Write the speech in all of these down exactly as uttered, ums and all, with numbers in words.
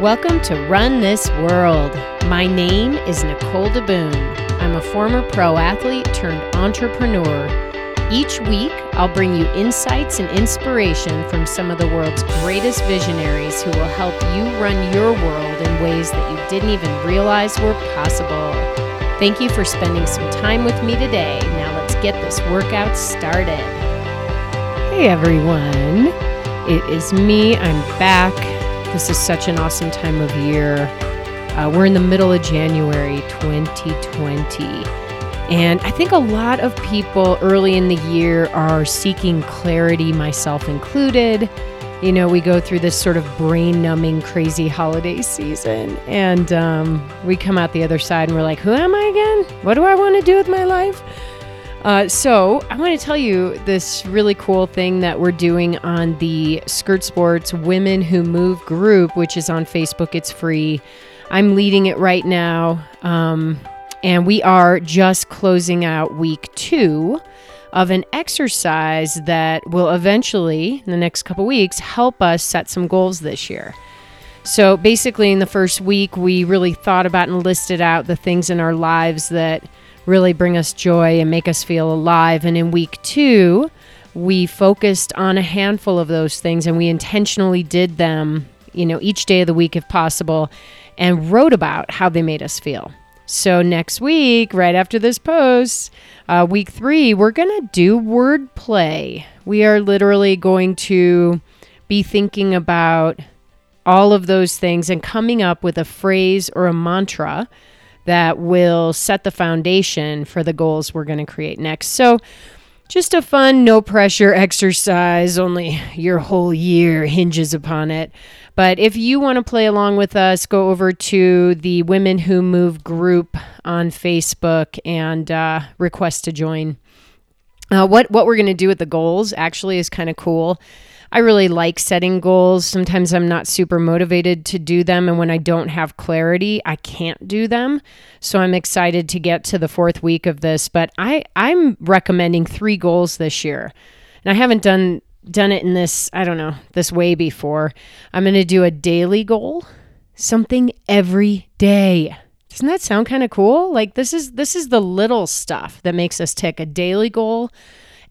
Welcome to Run This World. My name is Nicole DeBoom. I'm a former pro athlete turned entrepreneur. Each week, I'll bring you insights and inspiration from some of the world's greatest visionaries who will help you run your world in ways that you didn't even realize were possible. Thank you for spending some time with me today. Now let's get this workout started. Hey everyone, it is me. I'm back. This is such an awesome time of year. Uh, we're in the middle of January twenty twenty, and I think a lot of people early in the year are seeking clarity, myself included. You know, we go through this sort of brain-numbing, crazy holiday season, and um, we come out the other side and we're like, who am I again? What do I want to do with my life? Uh, so I want to tell you this really cool thing that we're doing on the Skirt Sports Women Who Move group, which is on Facebook. It's free. I'm leading it right now. Um, and we are just closing out week two of an exercise that will eventually, in the next couple weeks, help us set some goals this year. So basically in the first week, we really thought about and listed out the things in our lives that really bring us joy and make us feel alive. And in week two, we focused on a handful of those things, and we intentionally did them, you know, each day of the week if possible, and wrote about how they made us feel. So next week, right after this post, uh, week three, we're going to do word play. We are literally going to be thinking about all of those things and coming up with a phrase or a mantra that will set the foundation for the goals we're going to create next. So just a fun, no pressure exercise, only your whole year hinges upon it. But if you want to play along with us, go over to the Women Who Move group on Facebook and uh, request to join. Uh, what, what we're going to do with the goals actually is kind of cool. I really like setting goals. Sometimes I'm not super motivated to do them, and when I don't have clarity, I can't do them. So I'm excited to get to the fourth week of this, but I, I'm recommending three goals this year. And I haven't done done it in this, I don't know, this way before. I'm going to do a daily goal, something every day. Doesn't that sound kind of cool? Like this is this is the little stuff that makes us tick. A daily goal,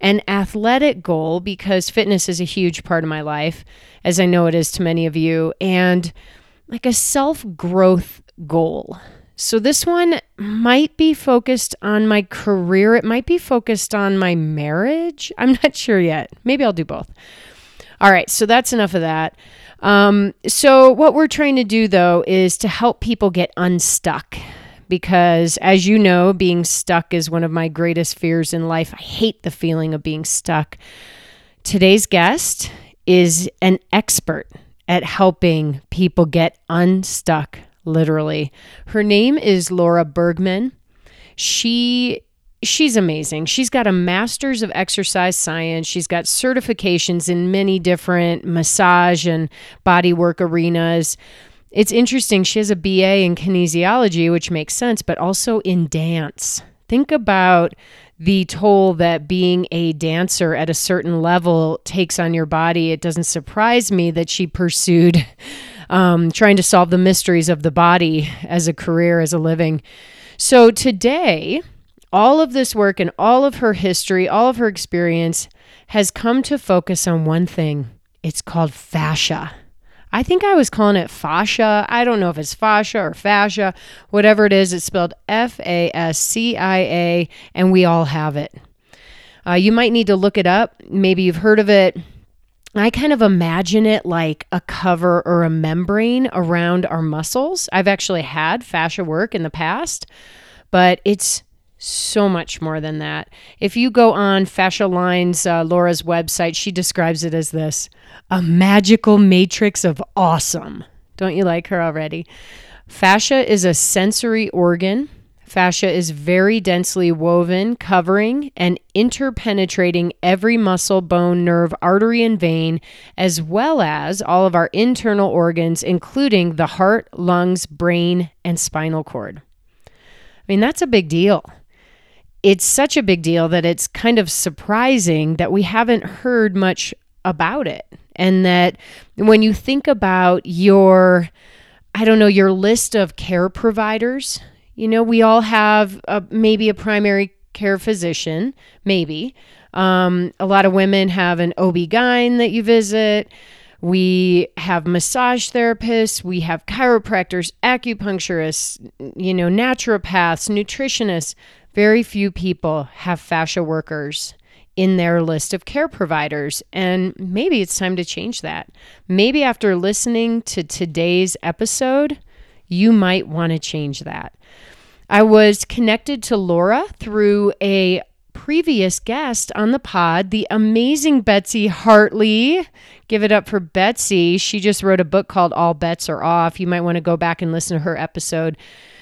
an athletic goal, because fitness is a huge part of my life, as I know it is to many of you, and like a self-growth goal. So this one might be focused on my career. It might be focused on my marriage. I'm not sure yet. Maybe I'll do both. All right, so that's enough of that. Um, so what we're trying to do, though, is to help people get unstuck. Because as you know, being stuck is one of my greatest fears in life. I hate the feeling of being stuck. Today's guest is an expert at helping people get unstuck, literally. Her name is Laura Bergman. She She's amazing. She's got a master's of exercise science. She's got certifications in many different massage and bodywork arenas. It's interesting, she has a B A in kinesiology, which makes sense, but also in dance. Think about the toll that being a dancer at a certain level takes on your body. It doesn't surprise me that she pursued um, trying to solve the mysteries of the body as a career, as a living. So today, all of this work and all of her history, all of her experience has come to focus on one thing. It's called fascia. I think I was calling it fascia. I don't know if it's fascia or fascia. Whatever it is, it's spelled F A S C I A, and we all have it. Uh, you might need to look it up. Maybe you've heard of it. I kind of imagine it like a cover or a membrane around our muscles. I've actually had fascia work in the past, but it's so much more than that. If you go on Fascia Lines, uh, Laura's website, she describes it as this, a magical matrix of awesome. Don't you like her already? Fascia is a sensory organ. Fascia is very densely woven, covering and interpenetrating every muscle, bone, nerve, artery, and vein, as well as all of our internal organs, including the heart, lungs, brain, and spinal cord. I mean, that's a big deal. It's such a big deal that it's kind of surprising that we haven't heard much about it. And that when you think about your I don't know, your list of care providers. You know, we all have a, maybe a primary care physician, maybe. Um, a lot of women have an O B G Y N that you visit. We have massage therapists. We have chiropractors, acupuncturists, you know, naturopaths, nutritionists. Very few people have fascia workers in their list of care providers. And maybe it's time to change that. Maybe after listening to today's episode, you might want to change that. I was connected to Laura through a previous guest on the pod, the amazing Betsy Hartley. Give it up for Betsy. She just wrote a book called All Bets Are Off. You might want to go back and listen to her episode.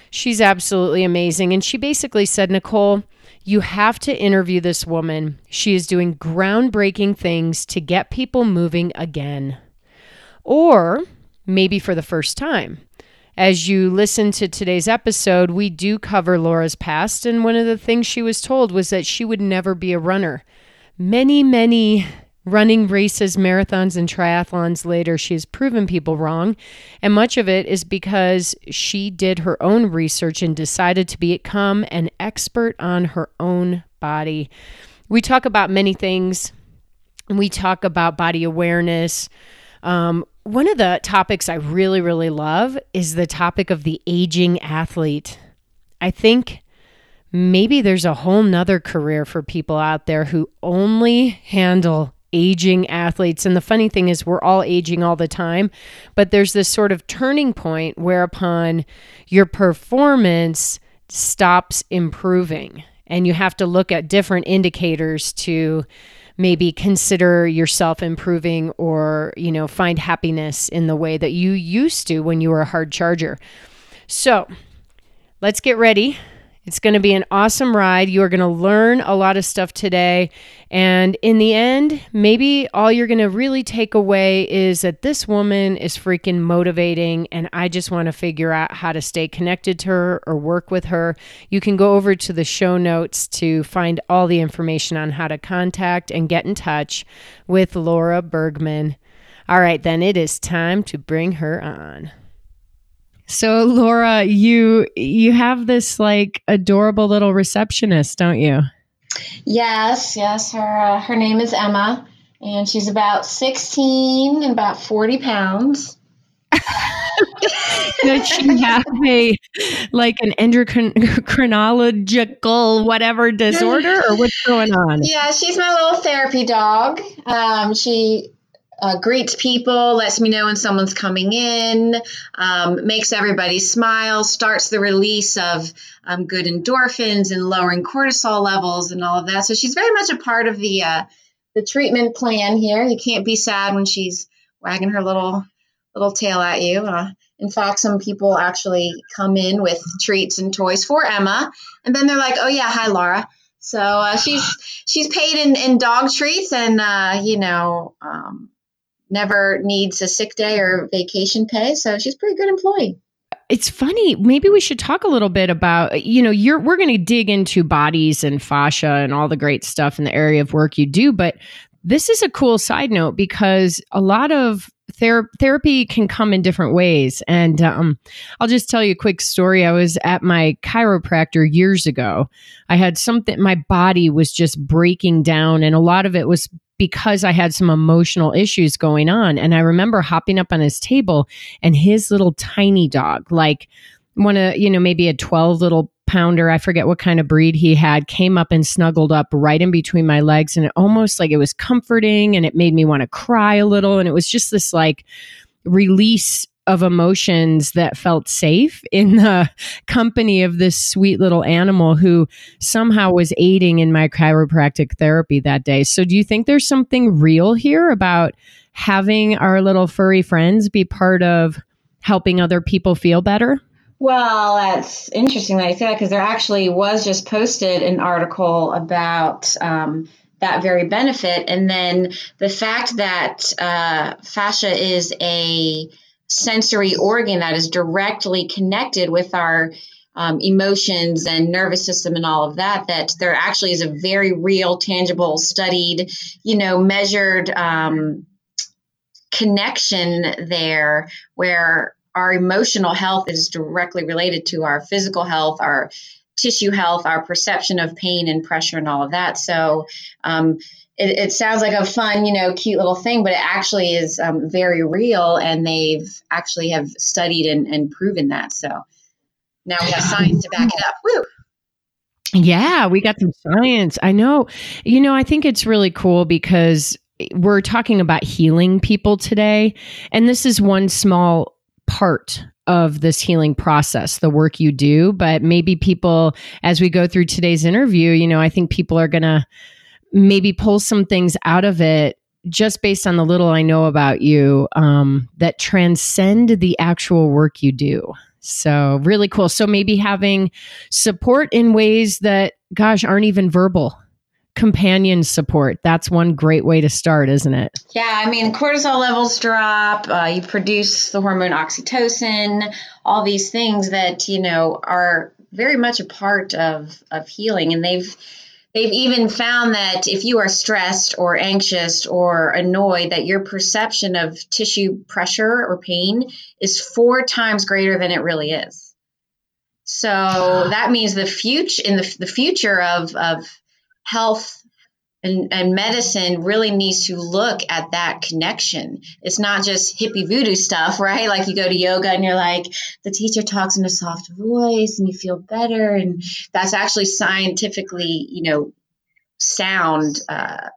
She's absolutely amazing. And she basically said, Nicole, you have to interview this woman. She is doing groundbreaking things to get people moving again, or maybe for the first time. As you listen to today's episode, we do cover Laura's past, and one of the things she was told was that she would never be a runner. Many, many running races, marathons, and triathlons later, she has proven people wrong, and much of it is because she did her own research and decided to become an expert on her own body. We talk about many things. We talk about body awareness. Um, one of the topics I really, really love is the topic of the aging athlete. I think maybe there's a whole nother career for people out there who only handle aging athletes. And the funny thing is we're all aging all the time, but there's this sort of turning point whereupon your performance stops improving and you have to look at different indicators to maybe consider yourself improving or, you know, find happiness in the way that you used to when you were a hard charger. So let's get ready. It's going to be an awesome ride. You are going to learn a lot of stuff today. And in the end, maybe all you're going to really take away is that this woman is freaking motivating. And I just want to figure out how to stay connected to her or work with her. You can go over to the show notes to find all the information on how to contact and get in touch with Laura Bergman. All right, then it is time to bring her on. So Laura, you you have this like adorable little receptionist, don't you? Yes, yes. Her uh, her name is Emma, and she's about sixteen and about forty pounds. Does she have a like an endocrinological whatever disorder, or what's going on? Yeah, she's my little therapy dog. Um, she. Uh, greets people, lets me know when someone's coming in, um, makes everybody smile, starts the release of um, good endorphins and lowering cortisol levels and all of that. So she's very much a part of the uh, the treatment plan here. You can't be sad when she's wagging her little little tail at you. Uh, in fact, some people actually come in with treats and toys for Emma, and then they're like, "Oh yeah, hi Laura." So uh, she's she's paid in, in dog treats, and uh, you know. Um, never needs a sick day or vacation pay. So she's a pretty good employee. It's funny. Maybe we should talk a little bit about, you know, you're, we're going to dig into bodies and fascia and all the great stuff in the area of work you do. But this is a cool side note because a lot of ther- therapy can come in different ways. And um, I'll just tell you a quick story. I was at my chiropractor years ago. I had something, my body was just breaking down and a lot of it was because I had some emotional issues going on. And I remember hopping up on his table and his little tiny dog, like one of, you know, maybe a twelve little pounder, I forget what kind of breed he had, came up and snuggled up right in between my legs. And it almost like it was comforting and it made me want to cry a little. And it was just this like release of emotions that felt safe in the company of this sweet little animal who somehow was aiding in my chiropractic therapy that day. So do you think there's something real here about having our little furry friends be part of helping other people feel better? Well, that's interesting that you say that because there actually was just posted an article about um, that very benefit. And then the fact that uh, fascia is a sensory organ that is directly connected with our um, emotions and nervous system and all of that, that there actually is a very real, tangible, studied, you know, measured um, connection there where our emotional health is directly related to our physical health, our tissue health, our perception of pain and pressure and all of that. So um, it, it sounds like a fun, you know, cute little thing, but it actually is um, very real. And they've actually have studied and, and proven that. So now we have science to back it up. Woo! Yeah, we got some science. I know. You know, I think it's really cool because we're talking about healing people today. And this is one small part of this healing process, the work you do. But maybe people, as we go through today's interview, you know, I think people are going to maybe pull some things out of it just based on the little I know about you um, that transcend the actual work you do. So really cool. So maybe having support in ways that, gosh, aren't even verbal. Companion support. That's one great way to start, isn't it? Yeah. I mean, cortisol levels drop, uh, you produce the hormone oxytocin, all these things that, you know, are very much a part of, of healing. And they've, they've even found that if you are stressed or anxious or annoyed, that your perception of tissue pressure or pain is four times greater than it really is. So that means the future in the, the future of, of health and, and medicine really needs to look at that connection. It's not just hippie voodoo stuff, right? Like you go to yoga and you're like, the teacher talks in a soft voice and you feel better. And that's actually scientifically, you know, sound uh,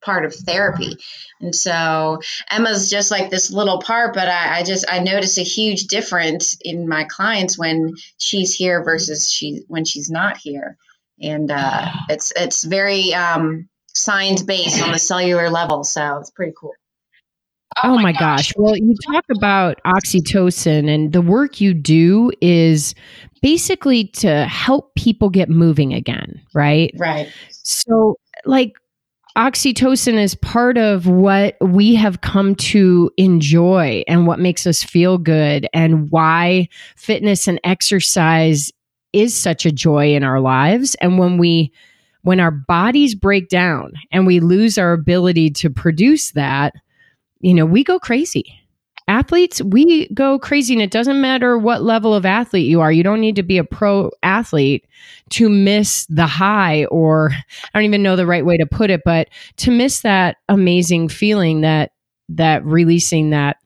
part of therapy. And so Emma's just like this little part, but I, I just, I notice a huge difference in my clients when she's here versus she when she's not here. And uh, it's it's very um, science-based on a cellular level, so it's pretty cool. Oh, oh my gosh. gosh. Well, you talk about oxytocin, and the work you do is basically to help people get moving again, right? Right. So, like, oxytocin is part of what we have come to enjoy and what makes us feel good and why fitness and exercise is such a joy in our lives. And when we, when our bodies break down and we lose our ability to produce that, you know, we go crazy. Athletes, we go crazy. And it doesn't matter what level of athlete you are. You don't need to be a pro athlete to miss the high, or I don't even know the right way to put it, but to miss that amazing feeling that, that releasing that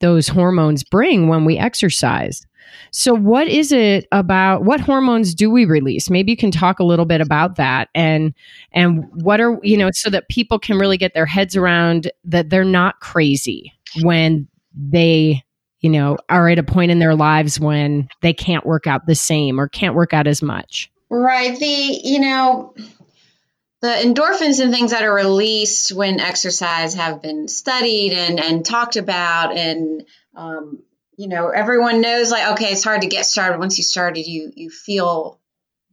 those hormones bring when we exercise. So what is it about, what hormones do we release? Maybe you can talk a little bit about that and and what are, you know, so that people can really get their heads around that they're not crazy when they, you know, are at a point in their lives when they can't work out the same or can't work out as much. Right. The, you know, the endorphins and things that are released when exercise have been studied and, and talked about and, um, you know, everyone knows like, okay, it's hard to get started. Once you started, you you feel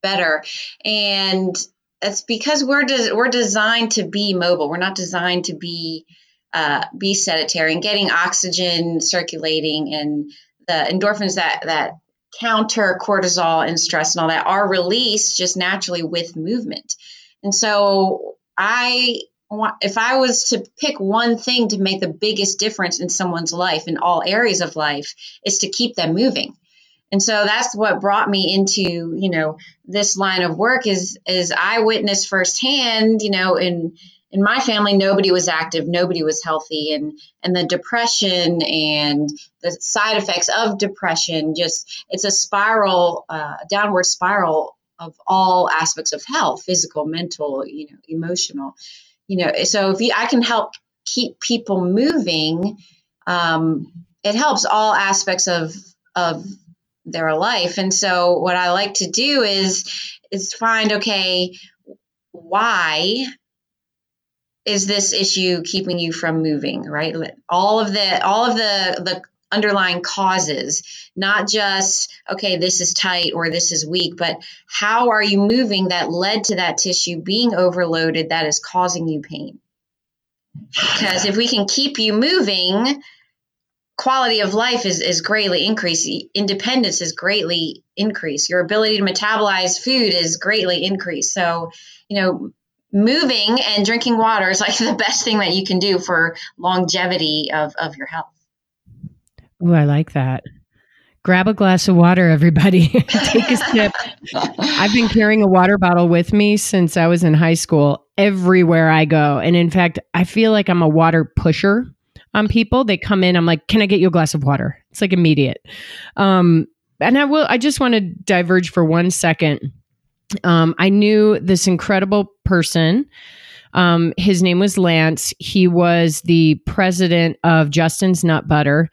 better. And it's because we're des- we're designed to be mobile. We're not designed to be uh, be sedentary, and getting oxygen circulating and the endorphins that, that counter cortisol and stress and all that are released just naturally with movement. And so I if I was to pick one thing to make the biggest difference in someone's life in all areas of life is to keep them moving. And so that's what brought me into, you know, this line of work is, is I witnessed firsthand, you know, in, in my family, nobody was active, nobody was healthy. And, and the depression and the side effects of depression, just, it's a spiral, uh, downward spiral of all aspects of health, physical, mental, you know, emotional. You know, so if you, I can help keep people moving, um, it helps all aspects of of their life. And so what I like to do is is find, okay, why is this issue keeping you from moving? Right, all of the all of the the underlying causes, not just okay, this is tight or this is weak, but how are you moving that led to that tissue being overloaded that is causing you pain? Because if we can keep you moving, quality of life is, is greatly increased. Independence is greatly increased. Your ability to metabolize food is greatly increased. So, you know, moving and drinking water is like the best thing that you can do for longevity of, of your health. Oh, I like that. Grab a glass of water, everybody. Take a sip. I've been carrying a water bottle with me since I was in high school everywhere I go. And in fact, I feel like I'm a water pusher on people. They come in, I'm like, can I get you a glass of water? It's like immediate. Um, and I will, I just want to diverge for one second. Um, I knew this incredible person. Um, his name was Lance. He was the president of Justin's Nut Butter.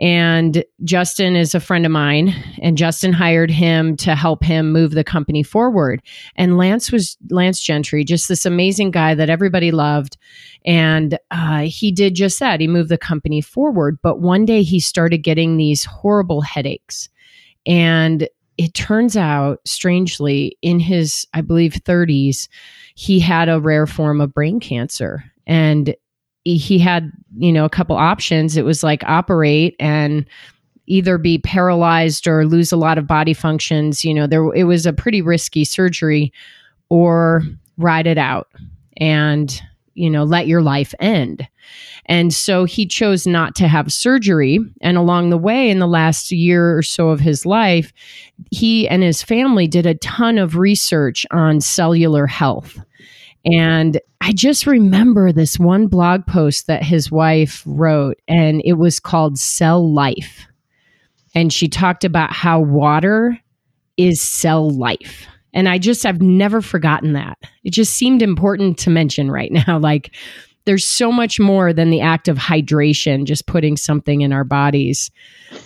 And Justin is a friend of mine, and Justin hired him to help him move the company forward. And Lance was Lance Gentry, just this amazing guy that everybody loved. And uh, he did just that. He moved the company forward. But one day he started getting these horrible headaches. And it turns out, strangely, in his, I believe, thirties, he had a rare form of brain cancer. And he had, you know, a couple options. It was like operate and either be paralyzed or lose a lot of body functions. You know, there, it was a pretty risky surgery, or ride it out and, you know, let your life end. And so he chose not to have surgery. And along the way, in the last year or so of his life, he and his family did a ton of research on cellular health. And I just remember this one blog post that his wife wrote, and it was called Cell Life. And she talked about how water is cell life. And I just, I've never forgotten that. It just seemed important to mention right now. Like, there's so much more than the act of hydration, just putting something in our bodies.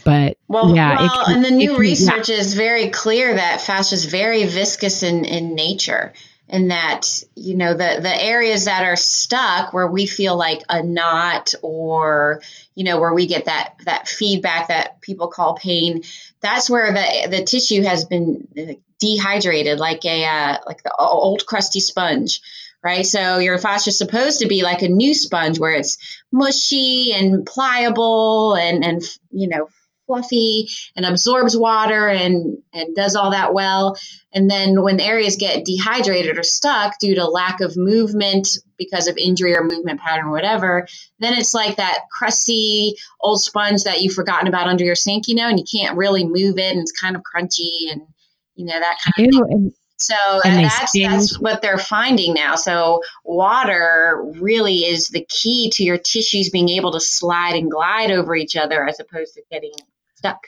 But well, yeah, well, it, and the new it, research yeah. is very clear that fascia is very viscous in, in nature. And that, you know, the, the areas that are stuck where we feel like a knot, or, you know, where we get that, that feedback that people call pain, that's where the the tissue has been dehydrated, like a uh, like the old crusty sponge, right? So your fascia is supposed to be like a new sponge where it's mushy and pliable and, and you know, fluffy and absorbs water and, and does all that well. And then when areas get dehydrated or stuck due to lack of movement because of injury or movement pattern or whatever, then it's like that crusty old sponge that you've forgotten about under your sink, you know, and you can't really move it, and it's kind of crunchy and, you know, that kind Ew, of thing. So that's, that's what they're finding now. So water really is the key to your tissues being able to slide and glide over each other as opposed to getting stuck.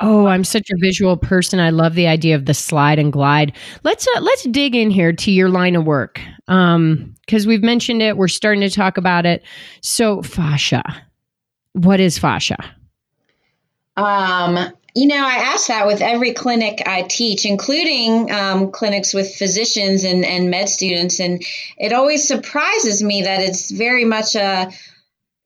Oh, I'm such a visual person. I love the idea of the slide and glide. Let's uh, let's dig in here to your line of work, um, because we've mentioned it. We're starting to talk about it. So fascia, what is fascia? Um, you know, I ask that with every clinic I teach, including um, clinics with physicians and, and med students. And it always surprises me that it's very much a,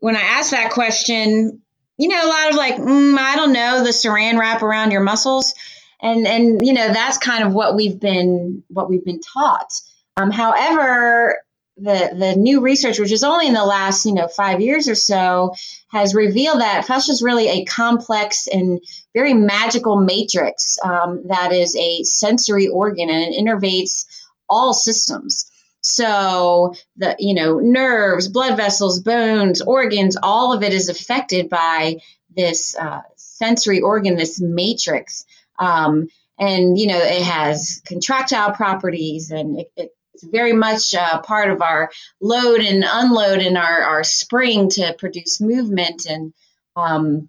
when I ask that question, you know, a lot of like, mm, I don't know, the saran wrap around your muscles. And, and, you know, that's kind of what we've been, what we've been taught. Um, however, the, the new research, which is only in the last, you know, five years or so, has revealed that fascia is really a complex and very magical matrix, um, that is a sensory organ, and it innervates all systems. So the, you know, nerves, blood vessels, bones, organs, all of it is affected by this uh, sensory organ, this matrix. Um, and, you know, it has contractile properties, and it, it's very much uh, part of our load and unload and our, our spring to produce movement. And um,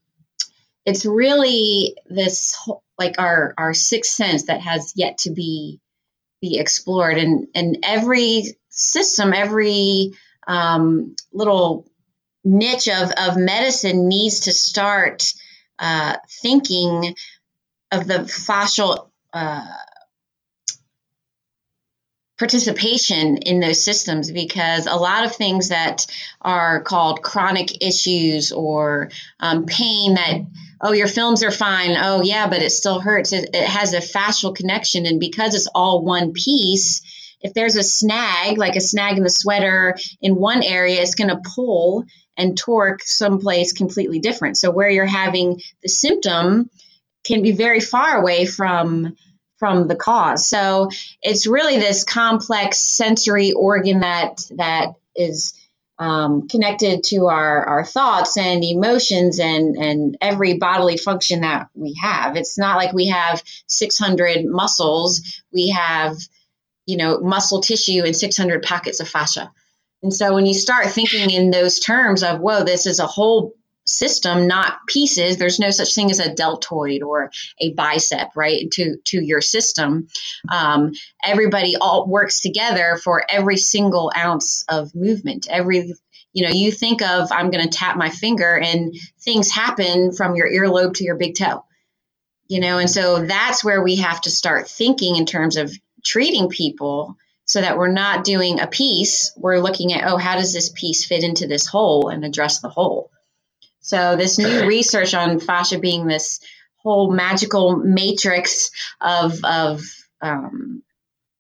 it's really this whole, like our, our sixth sense that has yet to be be explored, and, and every system, every um, little niche of, of medicine needs to start uh, thinking of the fascial uh, participation in those systems, because a lot of things that are called chronic issues or um, pain that, oh, your films are fine. Oh, yeah, but it still hurts. It, it has a fascial connection. And because it's all one piece, if there's a snag, like a snag in the sweater in one area, it's going to pull and torque someplace completely different. So where you're having the symptom can be very far away from from the cause. So it's really this complex sensory organ that that is um, connected to our, our thoughts and emotions and, and every bodily function that we have. It's not like we have six hundred muscles. We have, you know, muscle tissue and six hundred packets of fascia. And so when you start thinking in those terms of, whoa, this is a whole system, not pieces, there's no such thing as a deltoid or a bicep, right, to to your system. Um, everybody all works together for every single ounce of movement. Every, you know, you think of, I'm going to tap my finger and things happen from your earlobe to your big toe, you know. And so that's where we have to start thinking in terms of treating people so that we're not doing a piece. We're looking at, oh, how does this piece fit into this whole and address the whole? So this new research on fascia being this whole magical matrix of, of um,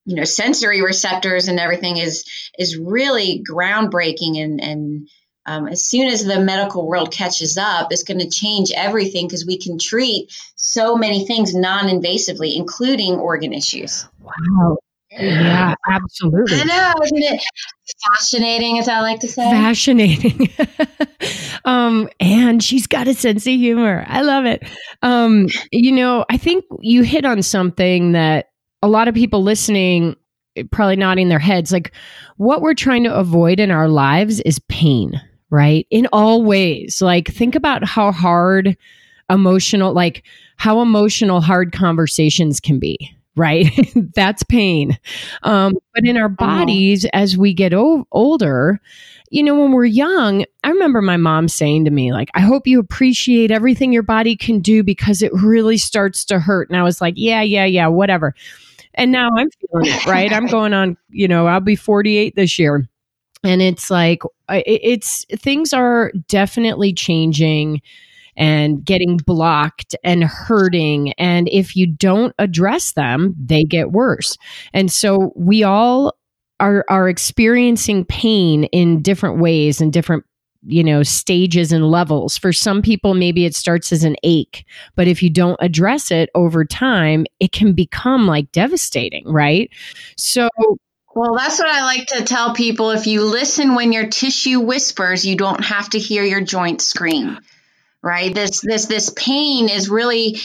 you know, sensory receptors and everything is is really groundbreaking. And, and um, as soon as the medical world catches up, it's going to change everything because we can treat so many things non-invasively, including organ issues. Wow. Yeah, absolutely. I know, isn't it fascinating, as I like to say? Fascinating. um, and she's got a sense of humor. I love it. Um, you know, I think you hit on something that a lot of people listening probably nodding their heads. Like, what we're trying to avoid in our lives is pain, right? In all ways. Like, think about how hard emotional, like how emotional hard conversations can be. Right? That's pain. Um, but in our bodies, as we get o- older, you know, when we're young, I remember my mom saying to me, like, I hope you appreciate everything your body can do because it really starts to hurt. And I was like, yeah, yeah, yeah, whatever. And now I'm feeling it, right? I'm going on, you know, I'll be forty-eight this year. And it's like, it's things are definitely changing and getting blocked and hurting. And if you don't address them, they get worse. And so we all are are experiencing pain in different ways and different, you know, stages and levels. For some people, maybe it starts as an ache, but if you don't address it over time, it can become like devastating, right? So well, that's what I like to tell people. If you listen when your tissue whispers, you don't have to hear your joint scream. Right. This this this pain is really,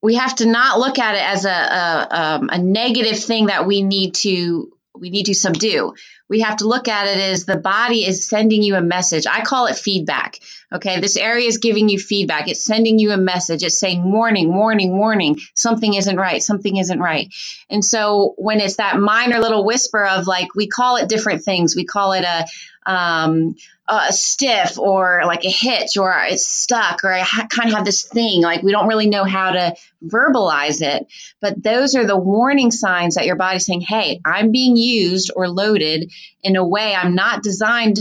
we have to not look at it as a a, um, a negative thing that we need to we need to subdue. We have to look at it as the body is sending you a message. I call it feedback. OK, this area is giving you feedback. It's sending you a message. It's saying, warning, warning, warning. Something isn't right. Something isn't right. And so when it's that minor little whisper of, like, we call it different things. We call it a Um, a stiff or like a hitch or it's stuck or I ha- kind of have this thing, like we don't really know how to verbalize it. But those are the warning signs that your body's saying, hey, I'm being used or loaded in a way I'm not designed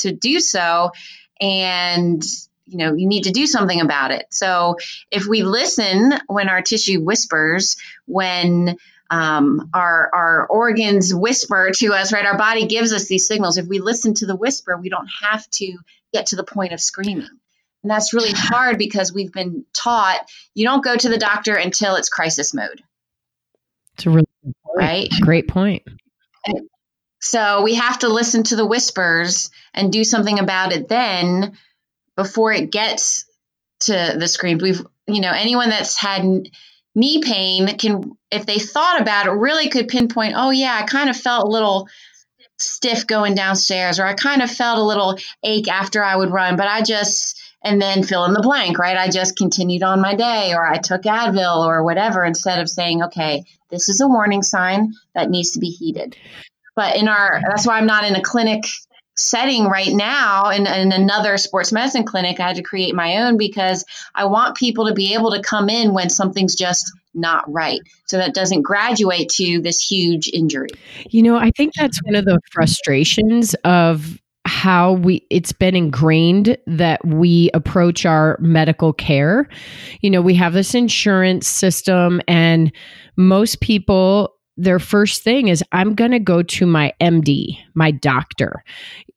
to do so. And, you know, you need to do something about it. So if we listen when our tissue whispers, when Um, our, our organs whisper to us, right? Our body gives us these signals. If we listen to the whisper, we don't have to get to the point of screaming. And that's really hard because we've been taught you don't go to the doctor until it's crisis mode. It's a really good point. Right? Great point. And so we have to listen to the whispers and do something about it then before it gets to the screams. We've, you know, anyone that's had knee pain can, if they thought about it, really could pinpoint, oh yeah, I kind of felt a little stiff going downstairs, or I kind of felt a little ache after I would run, but I just, and then fill in the blank, right? I just continued on my day, or I took Advil or whatever, instead of saying, okay, this is a warning sign that needs to be heeded. But in our, that's why I'm not in a clinic setting right now. In, in another sports medicine clinic, I had to create my own because I want people to be able to come in when something's just not right, so that doesn't graduate to this huge injury. You know, I think that's one of the frustrations of how we, it's been ingrained that we approach our medical care. You know, we have this insurance system, and most people, their first thing is, I'm going to go to my M D, my doctor.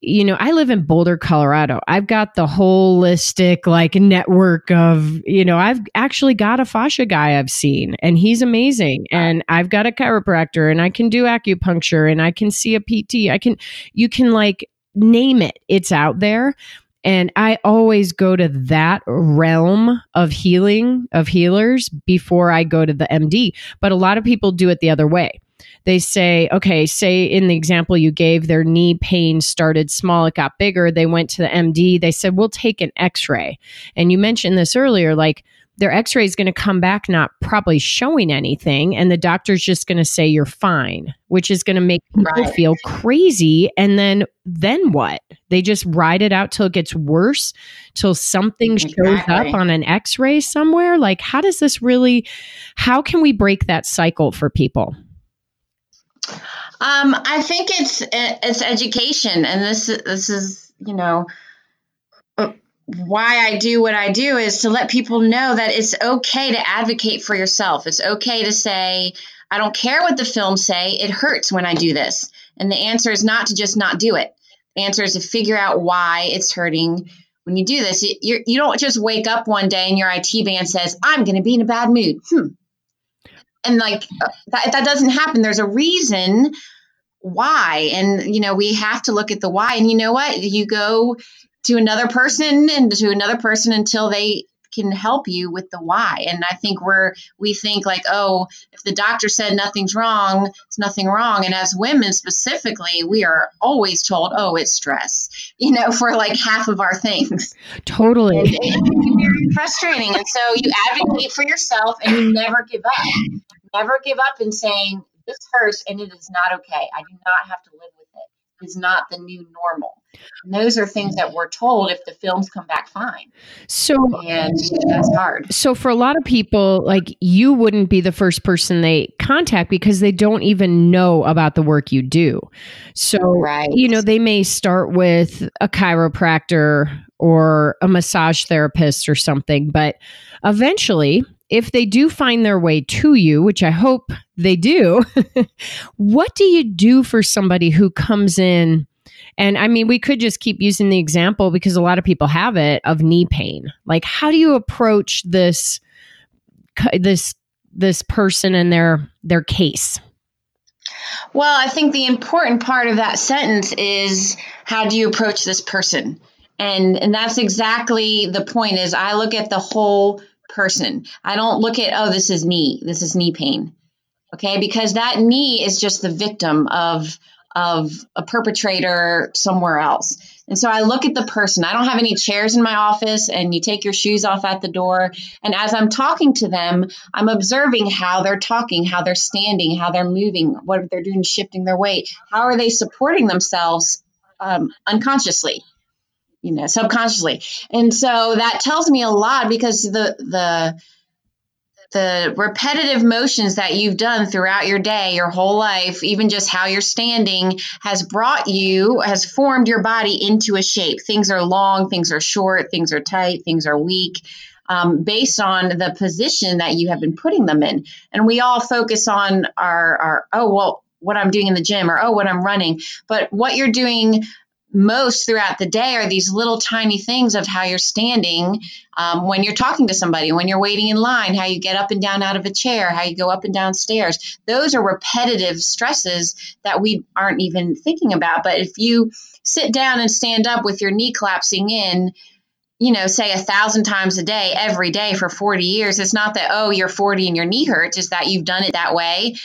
You know, I live in Boulder, Colorado. I've got the holistic, like, network of, you know, I've actually got a fascia guy I've seen, and he's amazing. And I've got a chiropractor, and I can do acupuncture, and I can see a P T. I can, you can like name it, it's out there. And I always go to that realm of healing, of healers, before I go to the M D. But a lot of people do it the other way. They say, okay, say in the example you gave, their knee pain started small, it got bigger. They went to the M D. They said, we'll take an x-ray. And you mentioned this earlier, like their x-ray is going to come back not probably showing anything. And the doctor's just going to say, you're fine, which is going to make people right. feel crazy. And then, then what? They just ride it out till it gets worse, till something exactly. shows up on an x-ray somewhere. Like, how does this really, how can we break that cycle for people? Um, I think it's it's education, and this this is, you know, why I do what I do, is to let people know that it's okay to advocate for yourself. It's okay to say, I don't care what the films say, it hurts when I do this. And the answer is not to just not do it. The answer is to figure out why it's hurting when you do this. You you don't just wake up one day and your I T band says, I'm going to be in a bad mood. Hmm. And like that, that doesn't happen. There's a reason why. And, you know, we have to look at the why. And you know what? You go to another person and to another person until they can help you with the why. And I think we're, we think like, oh, if the doctor said nothing's wrong, it's nothing wrong. And as women specifically, we are always told, oh, it's stress, you know, for like half of our things. Totally. And it can be very frustrating. And so you advocate for yourself and you never give up. Never give up in saying, this hurts and it is not okay. I do not have to live with it. It's not the new normal. And those are things that we're told if the films come back fine. So and that's hard. So for a lot of people, like you wouldn't be the first person they contact because they don't even know about the work you do. So, right. you know, they may start with a chiropractor or a massage therapist or something, but eventually, if they do find their way to you, which I hope they do, what do you do for somebody who comes in? And I mean, we could just keep using the example because a lot of people have it, of knee pain. Like, how do you approach this, this, this person and their, their case? Well, I think the important part of that sentence is, how do you approach this person? And, and that's exactly the point. Is I look at the whole person. I don't look at, oh, this is knee, this is knee pain. Okay. Because that knee is just the victim of, of a perpetrator somewhere else. And so I look at the person. I don't have any chairs in my office, and you take your shoes off at the door. And as I'm talking to them, I'm observing how they're talking, how they're standing, how they're moving, what they're doing, shifting their weight. How are they supporting themselves um, unconsciously? You know, subconsciously. And so that tells me a lot, because the the the repetitive motions that you've done throughout your day, your whole life, even just how you're standing, has brought you, has formed your body into a shape. Things are long, things are short, things are tight, things are weak, um, based on the position that you have been putting them in. And we all focus on our, our oh, well, what I'm doing in the gym, or, oh, what I'm running. But what you're doing most throughout the day are these little tiny things of how you're standing, um, when you're talking to somebody, when you're waiting in line, how you get up and down out of a chair, how you go up and down stairs. Those are repetitive stresses that we aren't even thinking about. But if you sit down and stand up with your knee collapsing in, you know, say a thousand times a day, every day for forty years, it's not that, oh, you're forty and your knee hurts. It's that you've done it that way,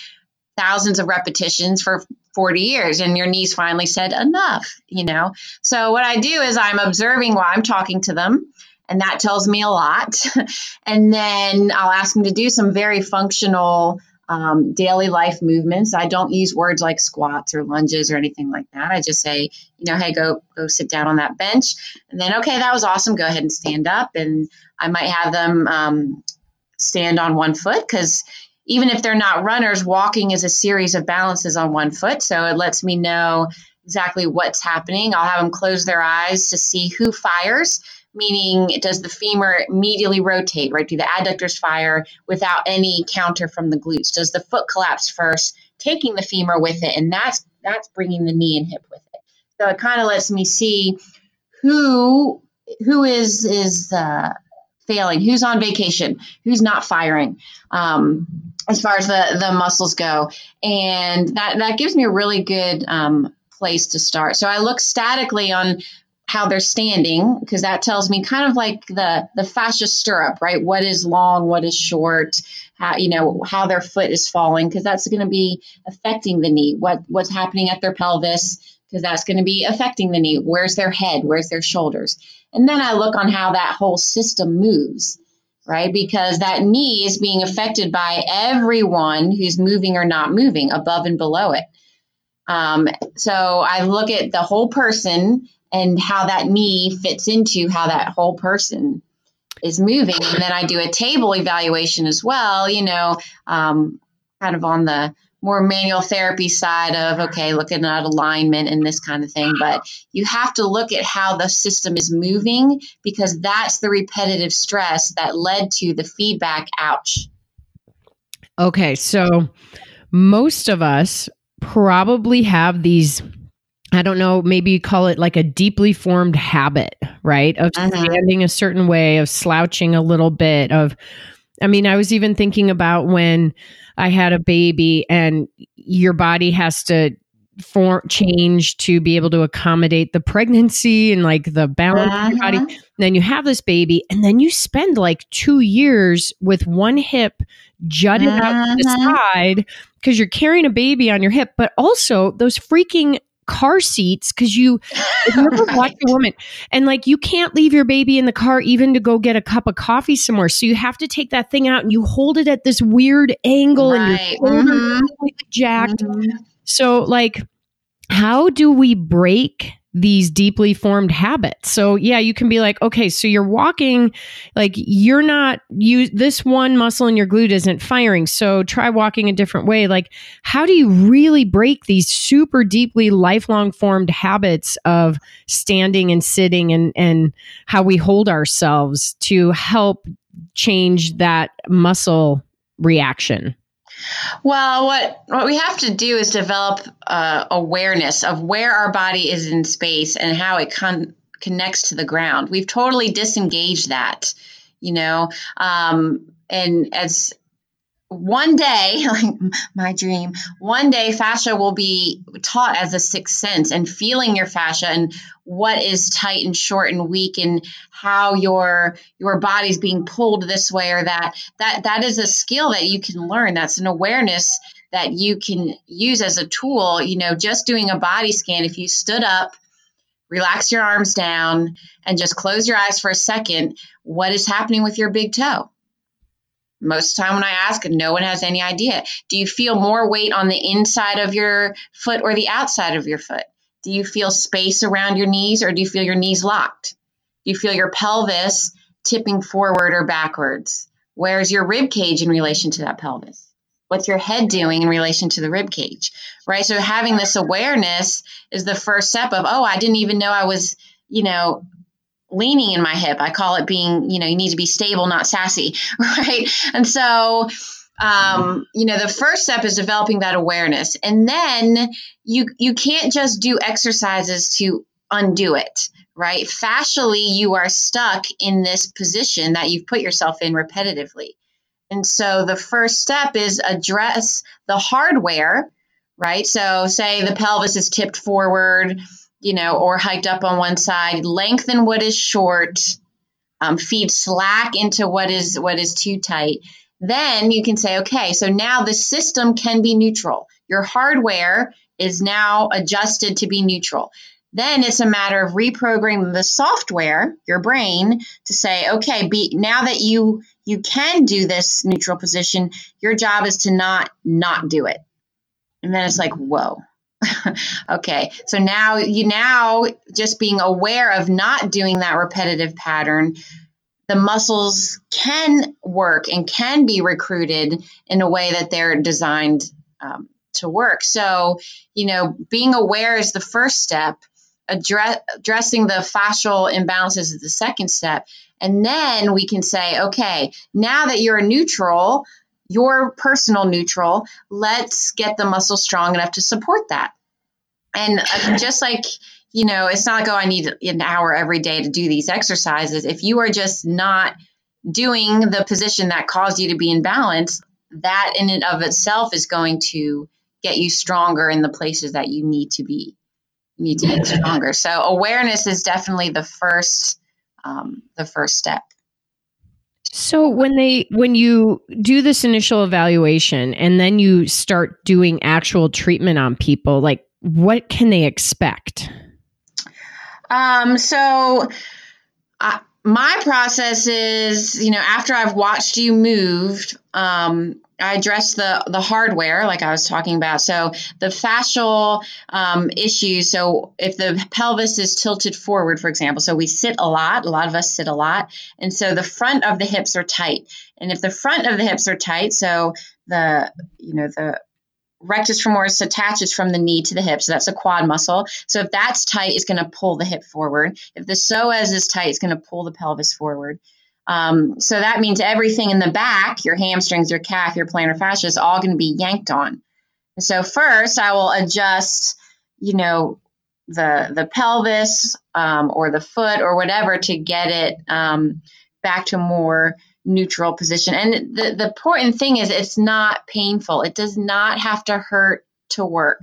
thousands of repetitions for forty years, and your knees finally said enough, you know? So what I do is I'm observing while I'm talking to them, and that tells me a lot. And then I'll ask them to do some very functional um, daily life movements. I don't use words like squats or lunges or anything like that. I just say, you know, hey, go, go sit down on that bench. And then, okay, that was awesome. Go ahead and stand up. And I might have them um, stand on one foot, because even if they're not runners, walking is a series of balances on one foot. So it lets me know exactly what's happening. I'll have them close their eyes to see who fires, meaning does the femur immediately rotate, right? Do the adductors fire without any counter from the glutes? Does the foot collapse first, taking the femur with it? And that's that's bringing the knee and hip with it. So it kind of lets me see who who is is uh, failing, who's on vacation, who's not firing. Um as far as the, the muscles go. And that, that gives me a really good um, place to start. So I look statically on how they're standing, because that tells me kind of like the, the fascia stirrup, right? What is long, what is short, how, you know, how their foot is falling, because that's going to be affecting the knee. What, what's happening at their pelvis, because that's going to be affecting the knee. Where's their head? Where's their shoulders? And then I look on how that whole system moves, right? Because that knee is being affected by everyone who's moving or not moving, above and below it. Um, so I look at the whole person and how that knee fits into how that whole person is moving. And then I do a table evaluation as well, you know, um, kind of on the more manual therapy side of, okay, looking at alignment and this kind of thing. But you have to look at how the system is moving, because that's the repetitive stress that led to the feedback ouch. Okay, so most of us probably have these, I don't know, maybe you call it like a deeply formed habit, right? Of uh-huh. standing a certain way, of slouching a little bit, of, I mean, I was even thinking about when I had a baby, and your body has to form, change to be able to accommodate the pregnancy and like the balance uh-huh. of your body. And then you have this baby, and then you spend like two years with one hip jutted uh-huh. out to the side because you're carrying a baby on your hip, but also those freaking car seats, because you never right. watch a woman, and like you can't leave your baby in the car even to go get a cup of coffee somewhere, so you have to take that thing out and you hold it at this weird angle right. and you're mm-hmm. completely jacked. Mm-hmm. So like, how do we break these deeply formed habits? So yeah, you can be like, okay, so you're walking, like you're not, you, this one muscle in your glute isn't firing, so try walking a different way. Like, how do you really break these super deeply lifelong formed habits of standing and sitting and, and how we hold ourselves to help change that muscle reaction? Well, what, what we have to do is develop uh, awareness of where our body is in space and how it con- connects to the ground. We've totally disengaged that, you know, um, and as one day, like my dream, one day fascia will be taught as a sixth sense, and feeling your fascia and what is tight and short and weak and how your your body's being pulled this way or that. That that is a skill that you can learn. That's an awareness that you can use as a tool. You know, just doing a body scan, if you stood up, relax your arms down, and just close your eyes for a second, what is happening with your big toe? Most of the time when I ask, no one has any idea. Do you feel more weight on the inside of your foot or the outside of your foot? Do you feel space around your knees, or do you feel your knees locked? Do you feel your pelvis tipping forward or backwards? Where's your rib cage in relation to that pelvis? What's your head doing in relation to the rib cage, right? So having this awareness is the first step of, oh, I didn't even know I was, you know, leaning in my hip. I call it being, you know, you need to be stable, not sassy, right? And so, um, you know, the first step is developing that awareness. And then you, you can't just do exercises to undo it, right? Fascially, you are stuck in this position that you've put yourself in repetitively. And so the first step is address the hardware, right? So say the pelvis is tipped forward, you know, or hiked up on one side, lengthen what is short, um, feed slack into what is what is too tight. Then you can say, okay, so now the system can be neutral. Your hardware is now adjusted to be neutral. Then it's a matter of reprogramming the software, your brain, to say, okay, be, now that you you can do this neutral position, your job is to not not do it. And then it's like, whoa. Okay, so now you now just being aware of not doing that repetitive pattern, the muscles can work and can be recruited in a way that they're designed um, to work. So, you know, being aware is the first step. Address, addressing the fascial imbalances is the second step. And then we can say, okay, now that you're neutral, your personal neutral, let's get the muscle strong enough to support that. And just like, you know, it's not like, oh, I need an hour every day to do these exercises. If you are just not doing the position that caused you to be in balance, that in and of itself is going to get you stronger in the places that you need to be. need to get stronger. So awareness is definitely the first, um, the first step. So when they, when you do this initial evaluation and then you start doing actual treatment on people, like what can they expect? Um, so I, my process is, you know, after I've watched you moved, um, I address the, the hardware, like I was talking about. So the fascial um, issues. So if the pelvis is tilted forward, for example, so we sit a lot, a lot of us sit a lot. And so the front of the hips are tight. And if the front of the hips are tight, so the, you know, the rectus femoris attaches from the knee to the hip. So that's a quad muscle. So if that's tight, it's going to pull the hip forward. If the psoas is tight, it's going to pull the pelvis forward. Um, so that means everything in the back, your hamstrings, your calf, your plantar fascia is all going to be yanked on. And so first I will adjust, you know, the, the pelvis, um, or the foot or whatever to get it, um, back to a more neutral position. And the, the important thing is it's not painful. It does not have to hurt to work.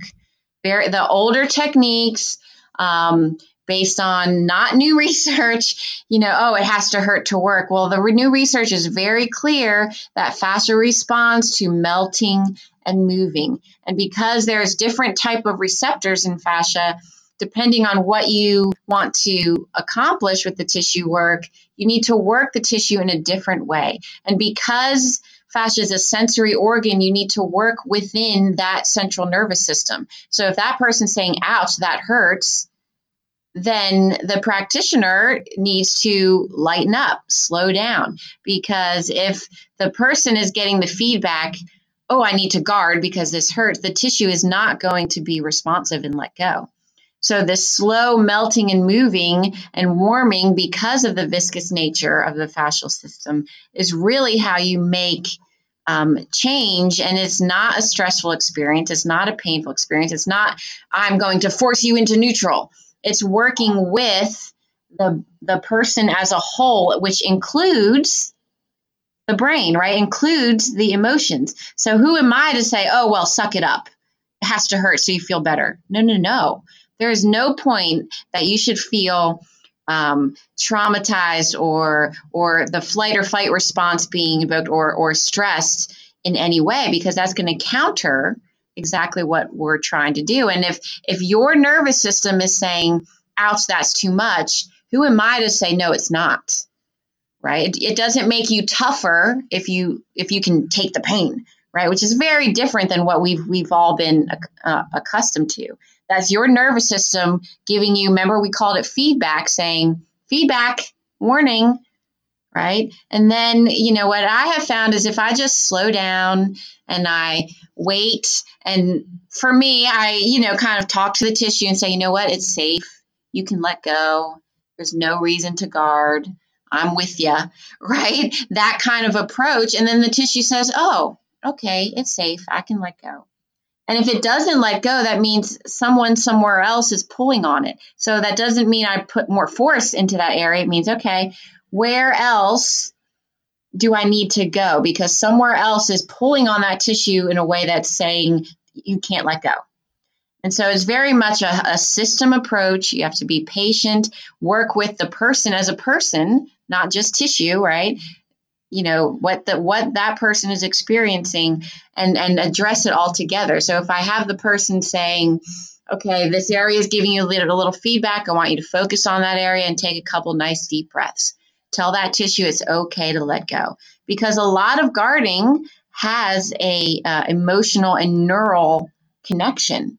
Very, the older techniques, um, based on not new research, you know, oh, it has to hurt to work. Well, the re- new research is very clear that fascia responds to melting and moving. And because there's different type of receptors in fascia, depending on what you want to accomplish with the tissue work, you need to work the tissue in a different way. And because fascia is a sensory organ, you need to work within that central nervous system. So if that person's saying, ouch, that hurts, then the practitioner needs to lighten up, slow down, because if the person is getting the feedback, oh, I need to guard because this hurts, the tissue is not going to be responsive and let go. So this slow melting and moving and warming, because of the viscous nature of the fascial system, is really how you make Um, change. And it's not a stressful experience. It's not a painful experience. It's not, I'm going to force you into neutral. It's working with the the person as a whole, which includes the brain, right? Includes the emotions. So who am I to say, oh, well, suck it up. It has to hurt so you feel better. No, no, no. There is no point that you should feel Um, traumatized or or the flight or fight response being evoked or or stressed in any way, because that's going to counter exactly what we're trying to do. And if if your nervous system is saying, ouch, that's too much, who am I to say, no, it's not, right? It, it doesn't make you tougher if you if you can take the pain, right? Which is very different than what we've we've all been uh, accustomed to. That's your nervous system giving you, remember we called it feedback, saying feedback, warning, right? And then, you know, what I have found is if I just slow down and I wait, and for me, I, you know, kind of talk to the tissue and say, you know what, it's safe. You can let go. There's no reason to guard. I'm with you, right? That kind of approach. And then the tissue says, oh, okay, it's safe. I can let go. And if it doesn't let go, that means someone somewhere else is pulling on it. So that doesn't mean I put more force into that area. It means, okay, where else do I need to go? Because somewhere else is pulling on that tissue in a way that's saying you can't let go. And so it's very much a, a system approach. You have to be patient, work with the person as a person, not just tissue, right? You know, what the, what that person is experiencing and, and address it all together. So if I have the person saying, okay, this area is giving you a little, a little feedback. I want you to focus on that area and take a couple nice deep breaths. Tell that tissue it's okay to let go, because a lot of guarding has a uh, emotional and neural connection,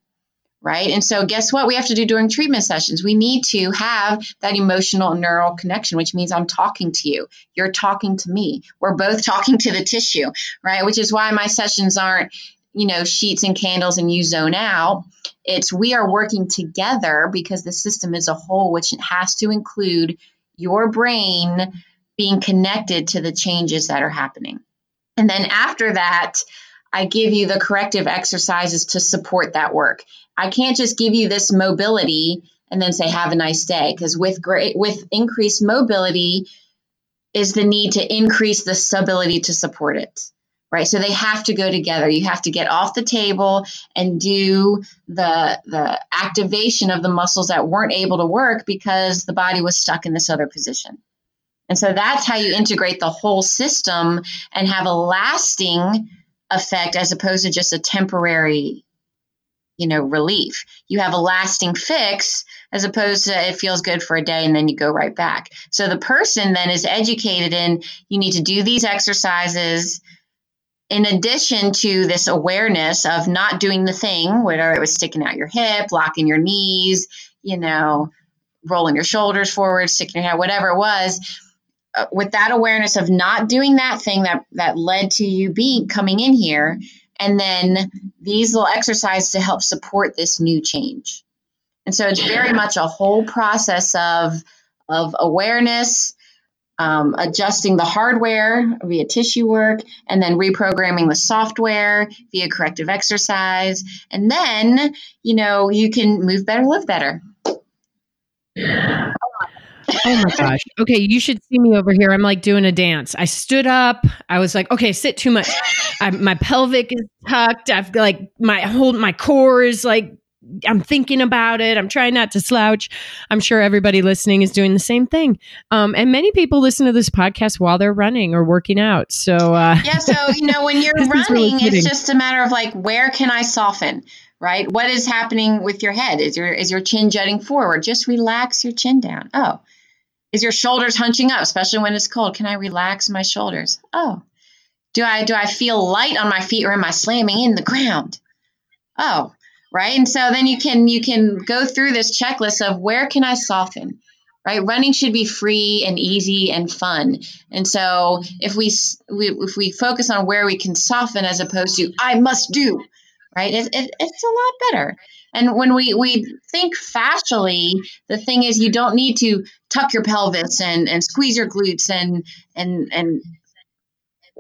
right? And so guess what we have to do during treatment sessions? We need to have that emotional neural connection, which means I'm talking to you. You're talking to me. We're both talking to the tissue, right? Which is why my sessions aren't, you know, sheets and candles and you zone out. It's we are working together because the system is a whole, which has to include your brain being connected to the changes that are happening. And then after that, I give you the corrective exercises to support that work. I can't just give you this mobility and then say, have a nice day. Because with great, with increased mobility is the need to increase the stability to support it, right? So they have to go together. You have to get off the table and do the the activation of the muscles that weren't able to work because the body was stuck in this other position. And so that's how you integrate the whole system and have a lasting effect as opposed to just a temporary, you know, relief. You have a lasting fix as opposed to it feels good for a day and then you go right back. So the person then is educated in you need to do these exercises in addition to this awareness of not doing the thing, whether it was sticking out your hip, locking your knees, you know, rolling your shoulders forward, sticking your head, whatever it was. Uh, with that awareness of not doing that thing that, that led to you being coming in here, and then these little exercises to help support this new change. And so it's very much a whole process of, of awareness, um, adjusting the hardware via tissue work, and then reprogramming the software via corrective exercise. And then, you know, you can move better, live better. Yeah. Oh my gosh. Okay. You should see me over here. I'm like doing a dance. I stood up. I was like, okay, sit too much. I, my pelvic is tucked. I've like my whole, my core is like, I'm thinking about it. I'm trying not to slouch. I'm sure everybody listening is doing the same thing. Um, and many people listen to this podcast while they're running or working out. So, uh, yeah. So, you know, when you're running, really it's just a matter of like, where can I soften? Right? What is happening with your head? Is your, is your chin jutting forward? Just relax your chin down. Oh, is your shoulders hunching up, especially when it's cold? Can I relax my shoulders? Oh, do I do I feel light on my feet, or am I slamming in the ground? Oh, right. And so then you can you can go through this checklist of where can I soften, right? Running should be free and easy and fun. And so if we, we if we focus on where we can soften as opposed to I must do, right? It, it, it's a lot better. And when we, we think fascially, the thing is you don't need to tuck your pelvis and, and squeeze your glutes and, and, and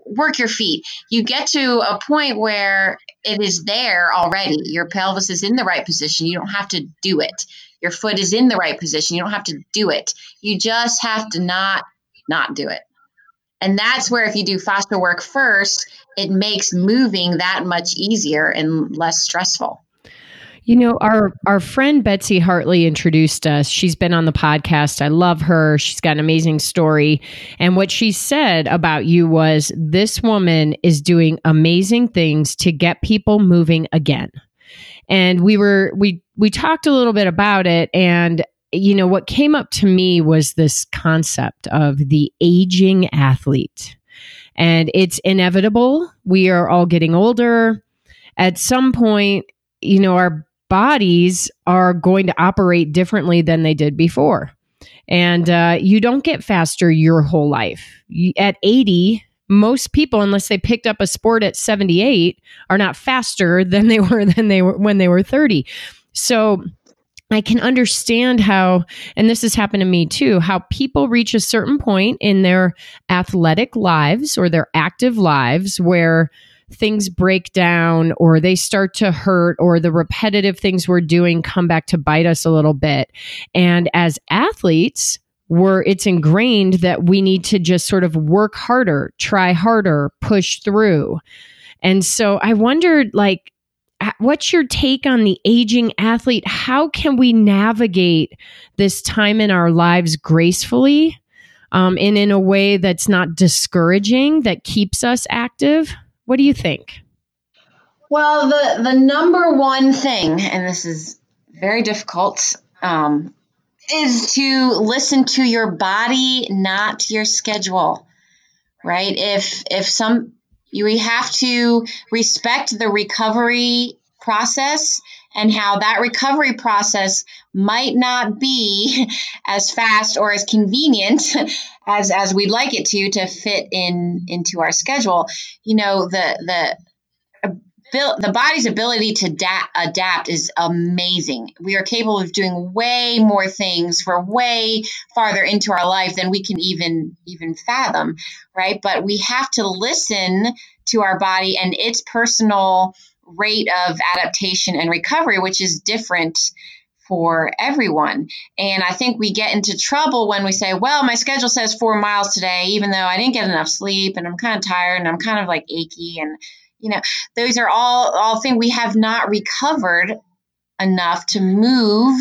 work your feet. You get to a point where it is there already. Your pelvis is in the right position. You don't have to do it. Your foot is in the right position. You don't have to do it. You just have to not, not do it. And that's where if you do fascia work first, it makes moving that much easier and less stressful. You know, our, our friend Betsy Hartley introduced us. She's been on the podcast. I love her. She's got an amazing story. And what she said about you was this woman is doing amazing things to get people moving again. And we were, we, we talked a little bit about it. And, you know, what came up to me was this concept of the aging athlete. And it's inevitable. We are all getting older. At some point, you know, our bodies are going to operate differently than they did before. And uh, you don't get faster your whole life. You, at eighty, most people, unless they picked up a sport at seventy-eight, are not faster than they were than they were when they were thirty. So I can understand how, and this has happened to me too, how people reach a certain point in their athletic lives or their active lives where things break down or they start to hurt or the repetitive things we're doing come back to bite us a little bit. And as athletes, we're, it's ingrained that we need to just sort of work harder, try harder, push through. And so I wondered, like, what's your take on the aging athlete? How can we navigate this time in our lives gracefully um, and in a way that's not discouraging, that keeps us active? What do you think? Well, the, the number one thing, and this is very difficult, um, is to listen to your body, not your schedule, right? If if some you have to respect the recovery process and how that recovery process might not be as fast or as convenient as, as we'd like it to, to fit in into our schedule. You know, the, the, the body's ability to da- adapt is amazing. We are capable of doing way more things for way farther into our life than we can even, even fathom. Right. But we have to listen to our body and its personal rate of adaptation and recovery, which is different for everyone. And I think we get into trouble when we say, well, my schedule says four miles today, even though I didn't get enough sleep and I'm kind of tired and I'm kind of like achy. And, you know, those are all, all things we have not recovered enough to move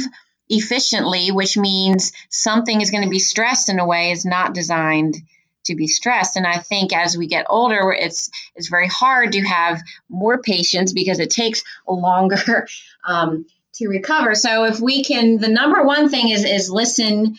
efficiently, which means something is going to be stressed in a way it's not designed to be stressed. And I think as we get older, it's it's very hard to have more patience because it takes longer um, to recover. So if we can, the number one thing is is listen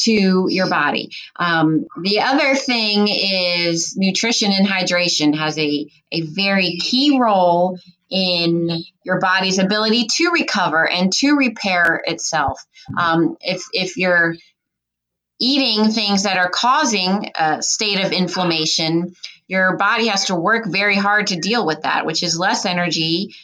to your body. Um, the other thing is nutrition and hydration has a, a very key role in your body's ability to recover and to repair itself. Um, if if you're eating things that are causing a state of inflammation, your body has to work very hard to deal with that, which is less energy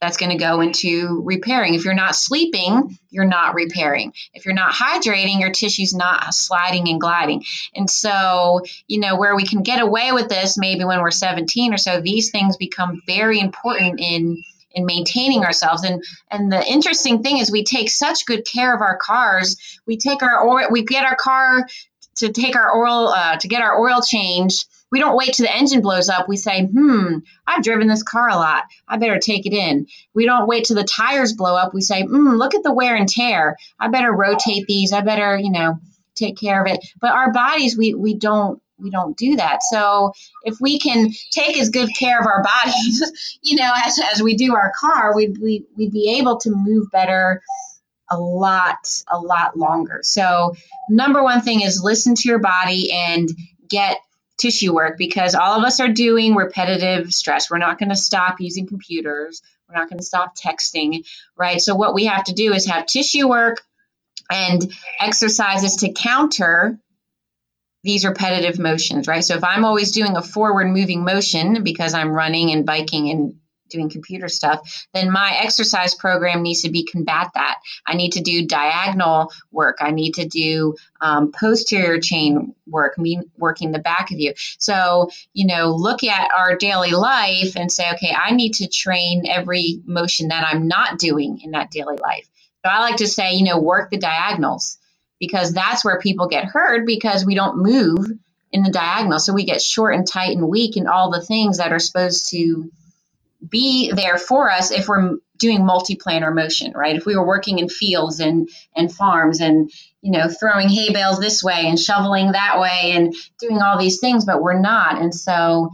that's going to go into repairing. If you're not sleeping, you're not repairing. If you're not hydrating, your tissue's not sliding and gliding. And so, you know, where we can get away with this, maybe when we're seventeen or so, these things become very important in in maintaining ourselves. And and the interesting thing is we take such good care of our cars. We take our oil, we get our car to take our oil, uh, to get our oil changed. We don't wait till the engine blows up. We say, hmm, I've driven this car a lot. I better take it in. We don't wait till the tires blow up. We say, hmm, look at the wear and tear. I better rotate these. I better, you know, take care of it. But our bodies, we, we don't, we don't do that. So if we can take as good care of our bodies, you know, as, as we do our car, we'd, we, we'd be able to move better a lot, a lot longer. So number one thing is listen to your body and get tissue work, because all of us are doing repetitive stress. We're not going to stop using computers. We're not going to stop texting, right? So what we have to do is have tissue work and exercises to counter these repetitive motions, right? So if I'm always doing a forward moving motion because I'm running and biking and doing computer stuff, then my exercise program needs to be combat that. I need to do diagonal work. I need to do um, posterior chain work, mean working the back of you. So, you know, look at our daily life and say, okay, I need to train every motion that I'm not doing in that daily life. So I like to say, you know, work the diagonals, because that's where people get hurt, because we don't move in the diagonal. So we get short and tight and weak and all the things that are supposed to be there for us if we're doing multiplanar motion, right? If we were working in fields and, and farms and, you know, throwing hay bales this way and shoveling that way and doing all these things, but we're not. And so,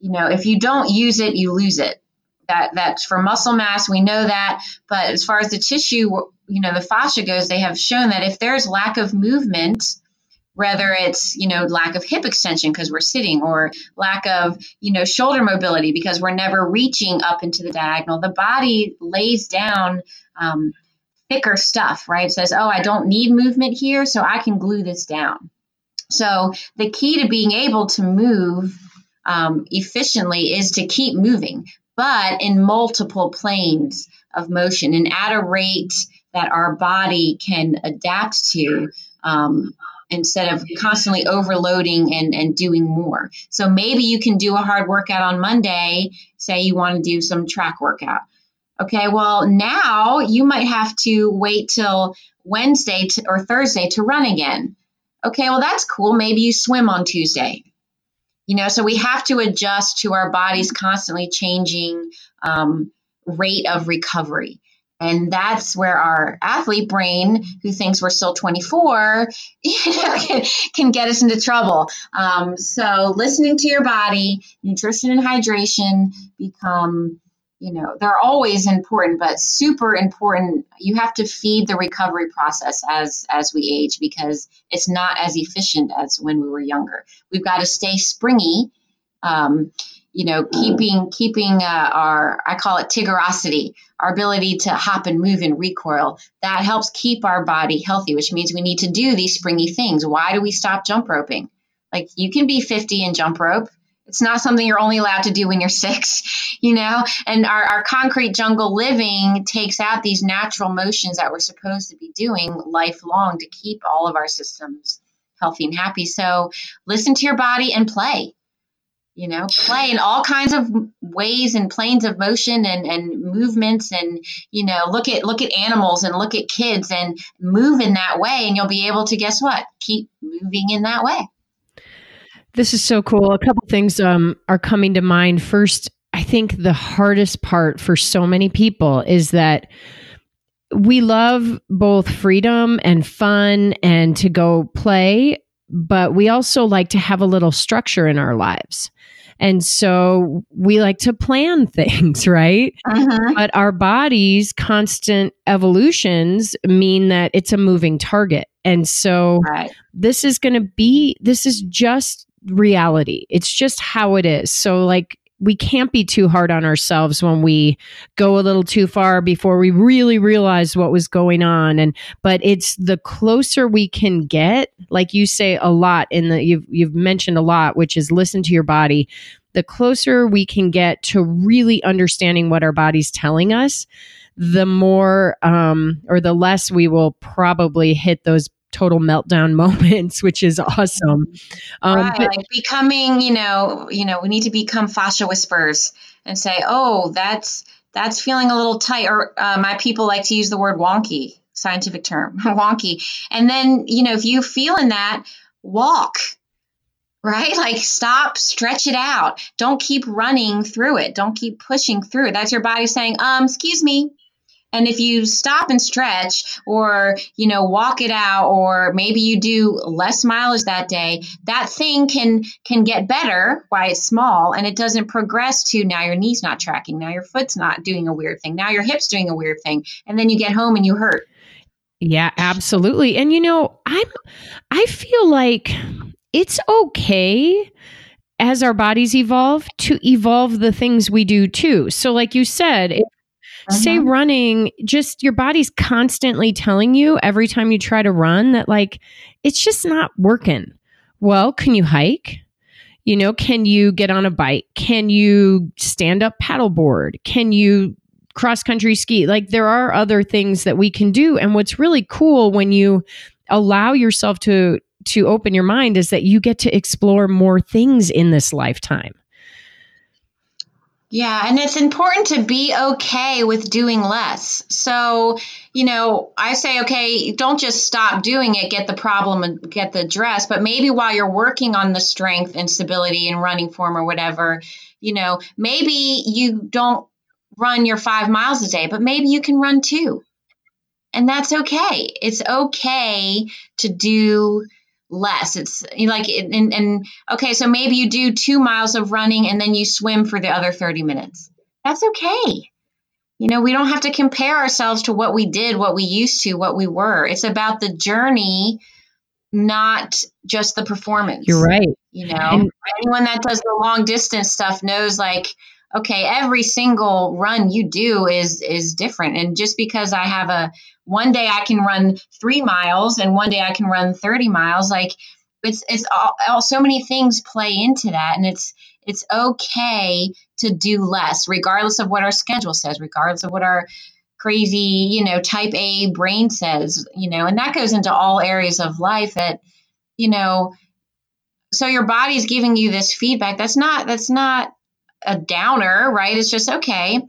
you know, if you don't use it, you lose it. That that's for muscle mass. We know that. But as far as the tissue, you know, the fascia goes, they have shown that if there's lack of movement, whether it's, you know, lack of hip extension because we're sitting, or lack of, you know, shoulder mobility because we're never reaching up into the diagonal, the body lays down um, thicker stuff, right? It says, oh, I don't need movement here, so I can glue this down. So the key to being able to move um, efficiently is to keep moving, but in multiple planes of motion and at a rate that our body can adapt to, um, instead of constantly overloading and, and doing more. So maybe you can do a hard workout on Monday, say you want to do some track workout. Okay, well, now you might have to wait till Wednesday to, or Thursday to run again. Okay, well, that's cool. Maybe you swim on Tuesday. You know, so we have to adjust to our body's constantly changing um, rate of recovery. And that's where our athlete brain, who thinks we're still twenty-four, you know, can, can get us into trouble. Um, so listening to your body, nutrition and hydration become, you know, they're always important, but super important. You have to feed the recovery process as, as we age, because it's not as efficient as when we were younger. We've got to stay springy, um, you know, keeping keeping uh, our, I call it tiggerosity, our ability to hop and move and recoil. That helps keep our body healthy, which means we need to do these springy things. Why do we stop jump roping? Like, you can be fifty and jump rope. It's not something you're only allowed to do when you're six, you know, and our, our concrete jungle living takes out these natural motions that we're supposed to be doing lifelong to keep all of our systems healthy and happy. So listen to your body and play. you know, play in all kinds of ways and planes of motion and, and movements and, you know, look at, look at animals and look at kids and move in that way. And you'll be able to, guess what? Keep moving in that way. This is so cool. A couple things um, are coming to mind. First, I think the hardest part for so many people is that we love both freedom and fun and to go play, but we also like to have a little structure in our lives. And so we like to plan things, right? Uh-huh. But our body's constant evolutions mean that it's a moving target. And so right. this is going to be, this is just reality. It's just how it is. So like, we can't be too hard on ourselves when we go a little too far before we really realize what was going on. And but it's the closer we can get, like you say a lot in the you've you've mentioned a lot, which is listen to your body. The closer we can get to really understanding what our body's telling us, the more um, or the less we will probably hit those total meltdown moments, which is awesome. Um, right, but- like becoming, you know, you know, we need to become fascia whisperers and say, "Oh, that's that's feeling a little tight." Or uh, my people like to use the word wonky, scientific term, wonky. And then, you know, if you feel in that, walk. Right? Like stop, stretch it out. Don't keep running through it. Don't keep pushing through it. That's your body saying, "Um, excuse me." And if you stop and stretch or, you know, walk it out, or maybe you do less mileage that day, that thing can can get better while it's small, and it doesn't progress to now your knee's not tracking, now your foot's not doing a weird thing, now your hip's doing a weird thing, and then you get home and you hurt. Yeah, absolutely. And, you know, I'm I feel like it's okay as our bodies evolve to evolve the things we do too. So like you said, it, Uh-huh. say running, just your body's constantly telling you every time you try to run that like, it's just not working. Well, can you hike? You know, can you get on a bike? Can you stand up paddleboard? Can you cross country ski? Like there are other things that we can do. And what's really cool when you allow yourself to, to open your mind is that you get to explore more things in this lifetime. Yeah. And it's important to be okay with doing less. So, you know, I say, okay, don't just stop doing it, get the problem and get the address, but maybe while you're working on the strength and stability and running form or whatever, you know, maybe you don't run your five miles a day, but maybe you can run two. And that's okay. It's okay to do less. It's like, and, and okay, so maybe you do two miles of running and then you swim for the other thirty minutes. That's okay. You know, we don't have to compare ourselves to what we did, what we used to, what we were. It's about the journey, not just the performance. You're right. You know, and anyone that does the long distance stuff knows like, okay, every single run you do is, is different. And just because I have a, one day I can run three miles and one day I can run thirty miles, like it's, it's all, all so many things play into that. And it's, it's okay to do less regardless of what our schedule says, regardless of what our crazy, you know, type A brain says, you know, and that goes into all areas of life that, you know, so your body's giving you this feedback. That's not, that's not, a downer, right? It's just, okay,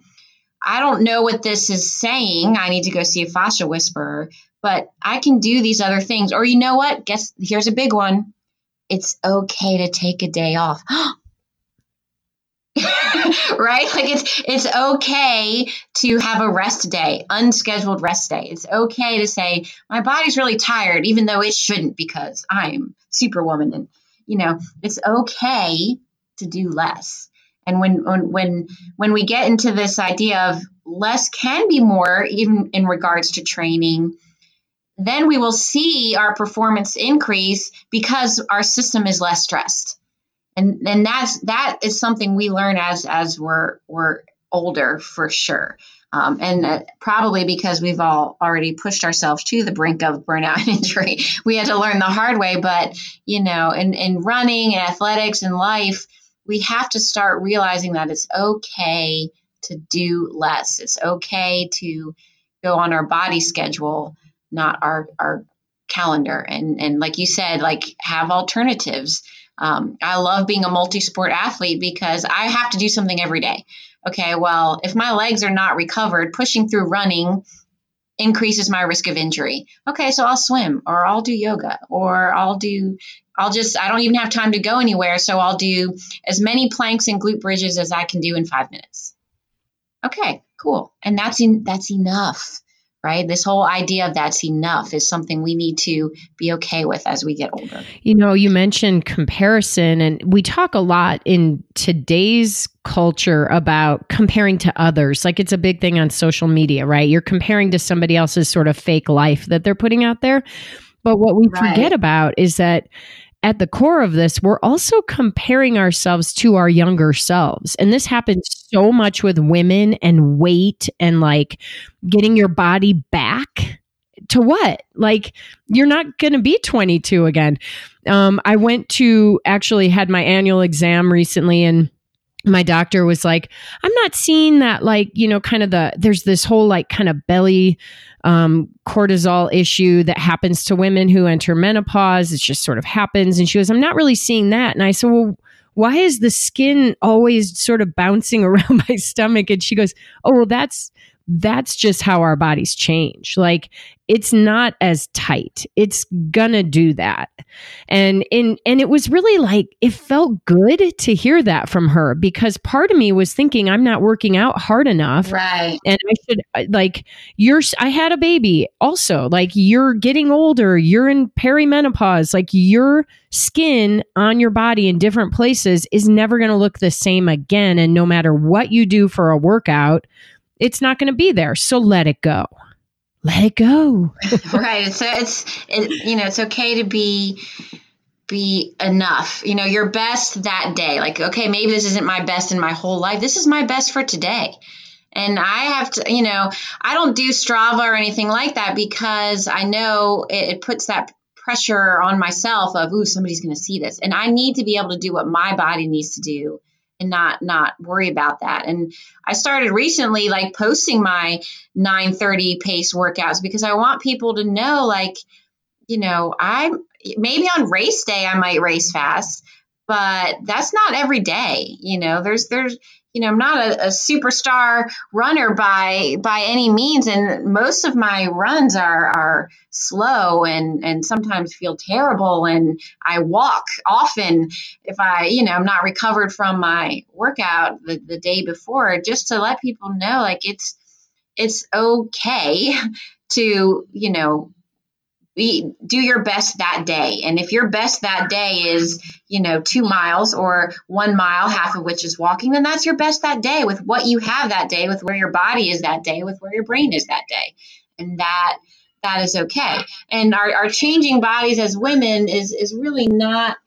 I don't know what this is saying. I need to go see a fascia whisperer, but I can do these other things. Or you know what? Guess here's a big one. It's okay to take a day off. Right? Like it's, it's okay to have a rest day, unscheduled rest day. It's okay to say my body's really tired, even though it shouldn't because I'm superwoman. And you know, it's okay to do less. And when, when, when we get into this idea of less can be more, even in regards to training, then we will see our performance increase because our system is less stressed. And and that's, that is something we learn as, as we're, we're older for sure. Um, and uh, probably because we've all already pushed ourselves to the brink of burnout and injury, we had to learn the hard way, but you know, in, in running and athletics and life, we have to start realizing that it's okay to do less. It's okay to go on our body schedule, not our, our calendar. And, and like you said, like have alternatives. Um, I love being a multi-sport athlete because I have to do something every day. Okay, well, if my legs are not recovered, pushing through running increases my risk of injury. Okay, so I'll swim, or I'll do yoga, or I'll do, I'll just, I don't even have time to go anywhere, so I'll do as many planks and glute bridges as I can do in five minutes. Okay, cool. And that's en- that's enough, right? This whole idea of that's enough is something we need to be okay with as we get older. You know, you mentioned comparison, and we talk a lot in today's culture about comparing to others. Like, it's a big thing on social media, right? You're comparing to somebody else's sort of fake life that they're putting out there. But what we right. forget about is that at the core of this, we're also comparing ourselves to our younger selves. And this happens so much with women and weight and like getting your body back to what? Like, you're not going to be twenty-two again. Um, I went to actually had my annual exam recently, and my doctor was like, I'm not seeing that, like, you know, kind of the, there's this whole like kind of belly um, cortisol issue that happens to women who enter menopause. It just sort of happens. And she goes, I'm not really seeing that. And I said, well, why is the skin always sort of bouncing around my stomach? And she goes, oh, well, that's, that's just how our bodies change. Like, it's not as tight. It's gonna do that. And in and it was really like, it felt good to hear that from her, because part of me was thinking, I'm not working out hard enough. Right. And I should, like, you're, I had a baby also, like, you're getting older, you're in perimenopause, like, your skin on your body in different places is never gonna look the same again. And no matter what you do for a workout, it's not going to be there. So let it go. Let it go. Right. So it's, it, you know, it's okay to be, be enough, you know, your best that day. Like, okay, maybe this isn't my best in my whole life. This is my best for today. And I have to, you know, I don't do Strava or anything like that, because I know it, it puts that pressure on myself of, ooh, somebody's going to see this. And I need to be able to do what my body needs to do, and not, not worry about that. And I started recently, like, posting my nine thirty pace workouts, because I want people to know, like, you know, I maybe on race day, I might race fast, but that's not every day. You know, there's, there's, you know, I'm not a, a superstar runner by, by any means. And most of my runs are, are slow and, and sometimes feel terrible. And I walk often if I, you know, I'm not recovered from my workout the, the day before, just to let people know, like, it's, it's okay to, you know, be, do your best that day. And if your best that day is, you know, two miles or one mile, half of which is walking, then that's your best that day with what you have that day, with where your body is that day, with where your brain is that day. And that, that is okay. And our, our changing bodies as women is, is really not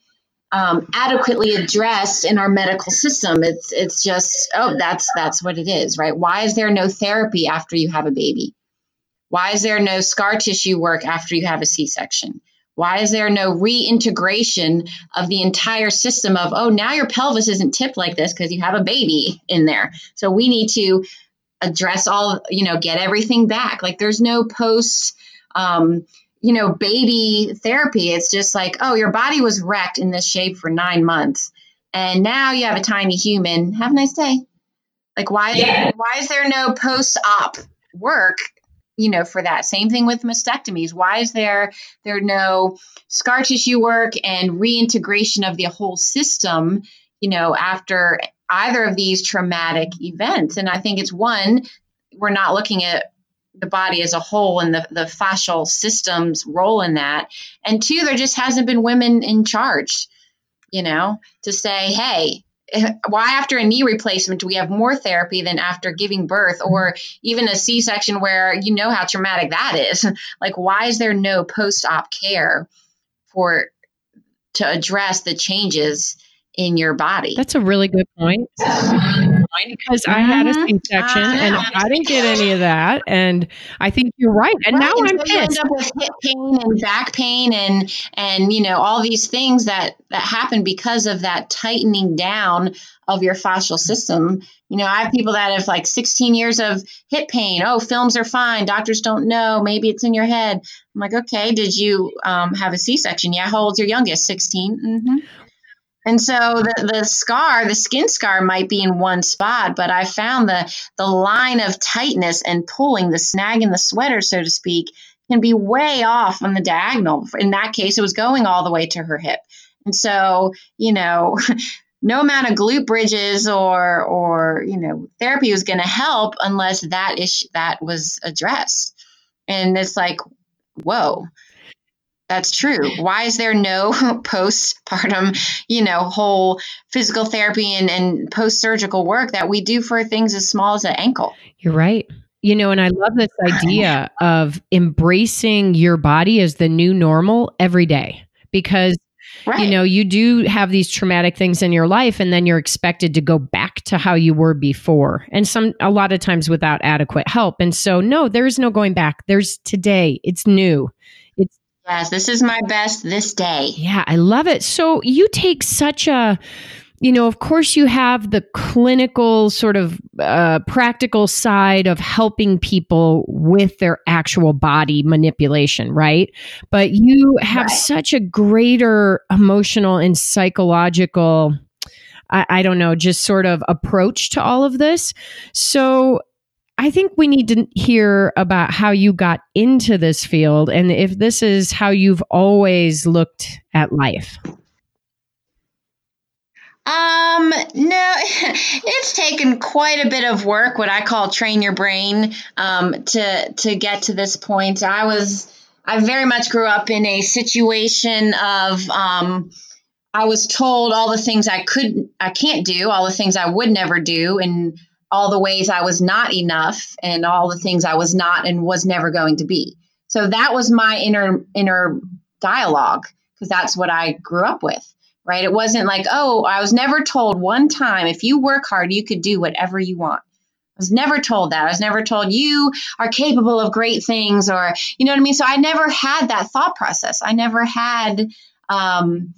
um, adequately addressed in our medical system. It's, it's just, oh, that's, that's what it is, right? Why is there no therapy after you have a baby? Why is there no scar tissue work after you have a C-section? Why is there no reintegration of the entire system of, oh, now your pelvis isn't tipped like this because you have a baby in there. So we need to address all, you know, get everything back. Like, there's no post, um, you know, baby therapy. It's just like, oh, your body was wrecked in this shape for nine months. And now you have a tiny human. Have a nice day. Like, why, yeah. why is there no post-op work? You know, for that same thing with mastectomies, why is there, there no scar tissue work and reintegration of the whole system, you know, after either of these traumatic events? And I think it's one, we're not looking at the body as a whole and the, the fascial system's role in that. And two, there just hasn't been women in charge, you know, to say, hey, why after a knee replacement do we have more therapy than after giving birth, or even a C-section where you know how traumatic that is? Like, why is there no post-op care for to address the changes in your body? That's a really good point. Because I had a C-section uh, and I didn't get any of that, and I think you're right. And right, now and I'm so pissed. You end up with hip pain and back pain and and you know all these things that that happen because of that tightening down of your fascial system. You know, I have people that have like sixteen years of hip pain. Oh, films are fine. Doctors don't know. Maybe it's in your head. I'm like, okay, did you um, have a C-section? Yeah, how old's your youngest? sixteen. Mm-hmm. And so the, the scar, the skin scar might be in one spot, but I found the, the line of tightness and pulling, the snag in the sweater, so to speak, can be way off on the diagonal. In that case, it was going all the way to her hip. And so, you know, no amount of glute bridges or, or you know, therapy was going to help unless that issue that was addressed. And it's like, whoa, that's true. Why is there no postpartum, you know, whole physical therapy and, and post-surgical work that we do for things as small as an ankle? You're right. You know, and I love this idea of embracing your body as the new normal every day, because, right, you know, you do have these traumatic things in your life, and then you're expected to go back to how you were before. And some, a lot of times without adequate help. And so, no, there is no going back. There's today. It's new. It's yes, this is my best this day. Yeah, I love it. So you take such a, you know, of course you have the clinical sort of uh, practical side of helping people with their actual body manipulation, right? But you have, right, such a greater emotional and psychological, I, I don't know, just sort of approach to all of this. So I think we need to hear about how you got into this field and if this is how you've always looked at life. Um, no, it's taken quite a bit of work, what I call train your brain, um, to, to get to this point. I was, I very much grew up in a situation of, um, I was told all the things I could, I can't do, all the things I would never do, and all the ways I was not enough, and all the things I was not and was never going to be. So that was my inner, inner dialogue, because that's what I grew up with. Right? It wasn't like, oh, I was never told one time, if you work hard, you could do whatever you want. I was never told that. I was never told you are capable of great things, or, you know what I mean? So I never had that thought process. I never had um,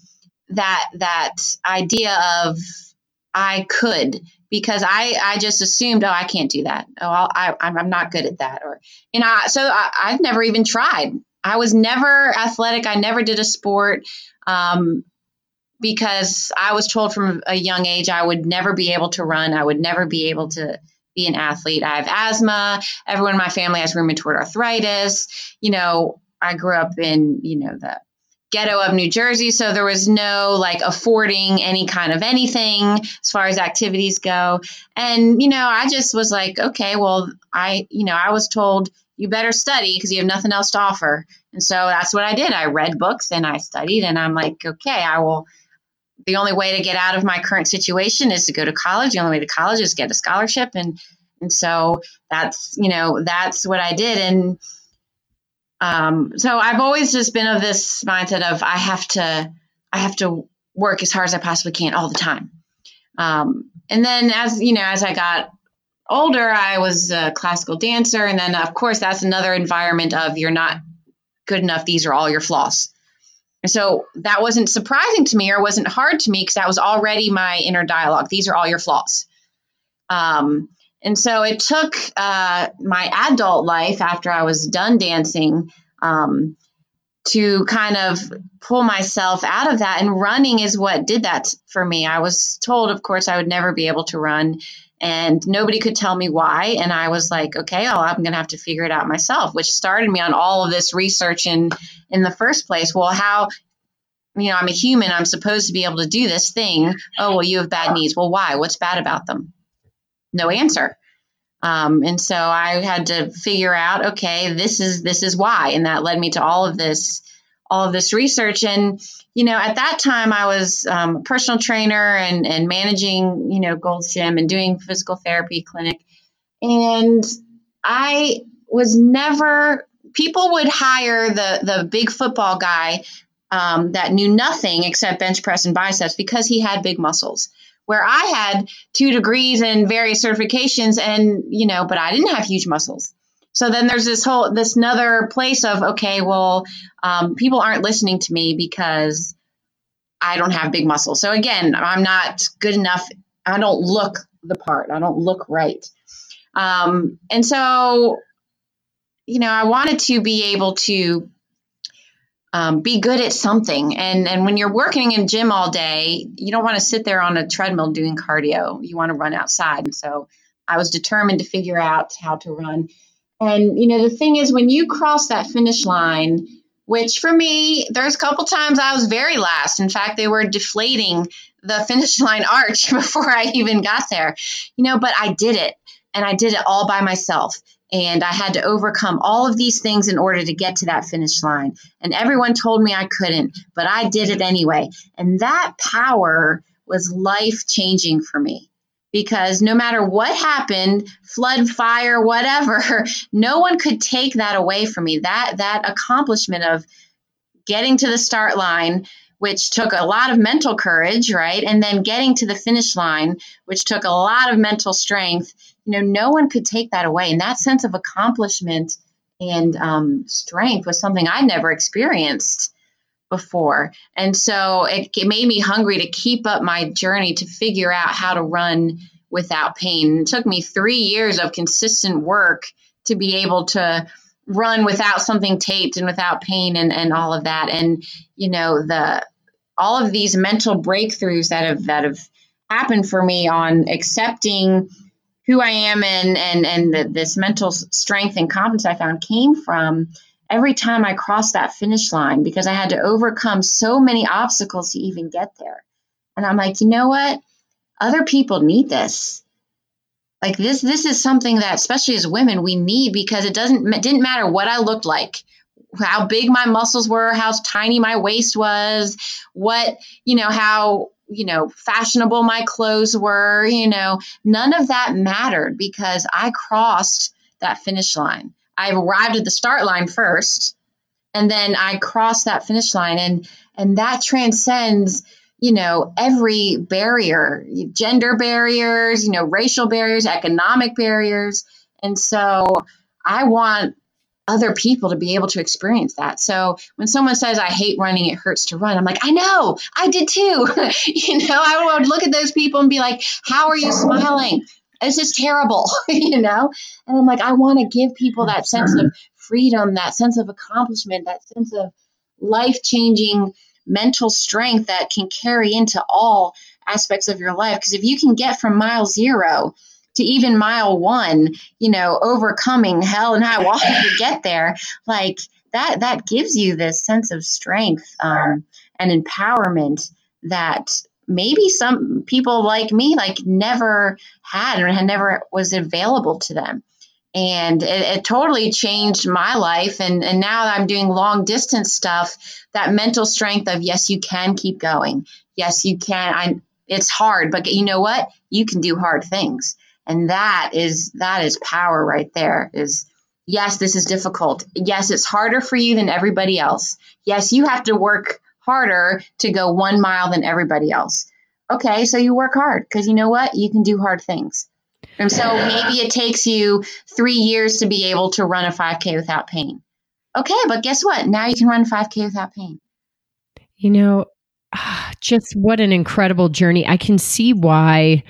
that, that idea of I could, because I, I just assumed, oh, I can't do that. Oh, I'll, I, I'm not good at that. Or, you know, so I, I've never even tried. I was never athletic. I never did a sport. Um, Because I was told from a young age I would never be able to run. I would never be able to be an athlete. I have asthma. Everyone in my family has rheumatoid arthritis. You know, I grew up in, you know, the ghetto of New Jersey. So there was no like affording any kind of anything as far as activities go. And, you know, I just was like, okay, well, I, you know, I was told you better study because you have nothing else to offer. And so that's what I did. I read books and I studied, and I'm like, okay, I will. The only way to get out of my current situation is to go to college. The only way to college is get a scholarship. And, and so that's, you know, that's what I did. And um, so I've always just been of this mindset of I have to, I have to work as hard as I possibly can all the time. Um, and then as, you know, as I got older, I was a classical dancer. And then of course, that's another environment of you're not good enough. These are all your flaws. And so that wasn't surprising to me, or wasn't hard to me, because that was already my inner dialogue. These are all your flaws. Um, and so it took uh, my adult life after I was done dancing um, to kind of pull myself out of that. And running is what did that for me. I was told, of course, I would never be able to run, and nobody could tell me why. And I was like, okay, oh, I'm going to have to figure it out myself, which started me on all of this research in, in the first place. Well, how, you know, I'm a human. I'm supposed to be able to do this thing. Oh, well, you have bad knees. Well, why? What's bad about them? No answer. Um, and so I had to figure out, okay, this is, this is why. And that led me to all of this, all of this research. And, you know, at that time I was um, a personal trainer and, and managing, you know, Gold's Gym and doing physical therapy clinic. And I was never, people would hire the, the big football guy um, that knew nothing except bench press and biceps because he had big muscles, where I had two degrees and various certifications and, you know, but I didn't have huge muscles. So then there's this whole, this another place of, okay, well, um, people aren't listening to me because I don't have big muscles. So again, I'm not good enough. I don't look the part. I don't look right. Um, and so, you know, I wanted to be able to um, be good at something. And, and when you're working in gym all day, you don't want to sit there on a treadmill doing cardio. You want to run outside. And so I was determined to figure out how to run. And, you know, the thing is, when you cross that finish line, which for me, there's a couple times I was very last. In fact, they were deflating the finish line arch before I even got there, you know, but I did it, and I did it all by myself. And I had to overcome all of these things in order to get to that finish line. And everyone told me I couldn't, but I did it anyway. And that power was life-changing for me, because no matter what happened, flood, fire, whatever, no one could take that away from me. That that accomplishment of getting to the start line, which took a lot of mental courage, right? And then getting to the finish line, which took a lot of mental strength. You know, no one could take that away. And that sense of accomplishment and um, strength was something I never experienced before. And so it, it made me hungry to keep up my journey to figure out how to run without pain. It took me three years of consistent work to be able to run without something taped and without pain and, and all of that. And, you know, the all of these mental breakthroughs that have that have happened for me on accepting who I am and and, and the, this mental strength and confidence I found came from every time I crossed that finish line, because I had to overcome so many obstacles to even get there. And I'm like, you know what? Other people need this. Like this, this is something that, especially as women, we need, because it doesn't, it didn't matter what I looked like, how big my muscles were, how tiny my waist was, what, you know, how, you know, fashionable my clothes were, you know, none of that mattered, because I crossed that finish line. I arrived at the start line first, and then I crossed that finish line, and, and that transcends, you know, every barrier, gender barriers, you know, racial barriers, economic barriers. And so I want other people to be able to experience that. So when someone says, I hate running, it hurts to run, I'm like, I know, I did too. You know, I would look at those people and be like, how are you smiling? This is terrible, you know? And I'm like, I want to give people that sense of freedom, that sense of accomplishment, that sense of life-changing mental strength that can carry into all aspects of your life. Because if you can get from mile zero to even mile one, you know, overcoming hell and high water to get there, like that, that gives you this sense of strength um, and empowerment that maybe some people like me, like never had or had never was available to them. And it, it totally changed my life. And, and now I'm doing long distance stuff, that mental strength of, yes, you can keep going. Yes, you can. I, it's hard, but you know what? You can do hard things. And that is, that is power right there, is, yes, this is difficult. Yes, it's harder for you than everybody else. Yes, you have to work harder to go one mile than everybody else. Okay, so you work hard, because you know what? You can do hard things. And so maybe it takes you three years to be able to run a five K without pain. Okay, but guess what? Now you can run five K without pain. You know, just what an incredible journey. I can see why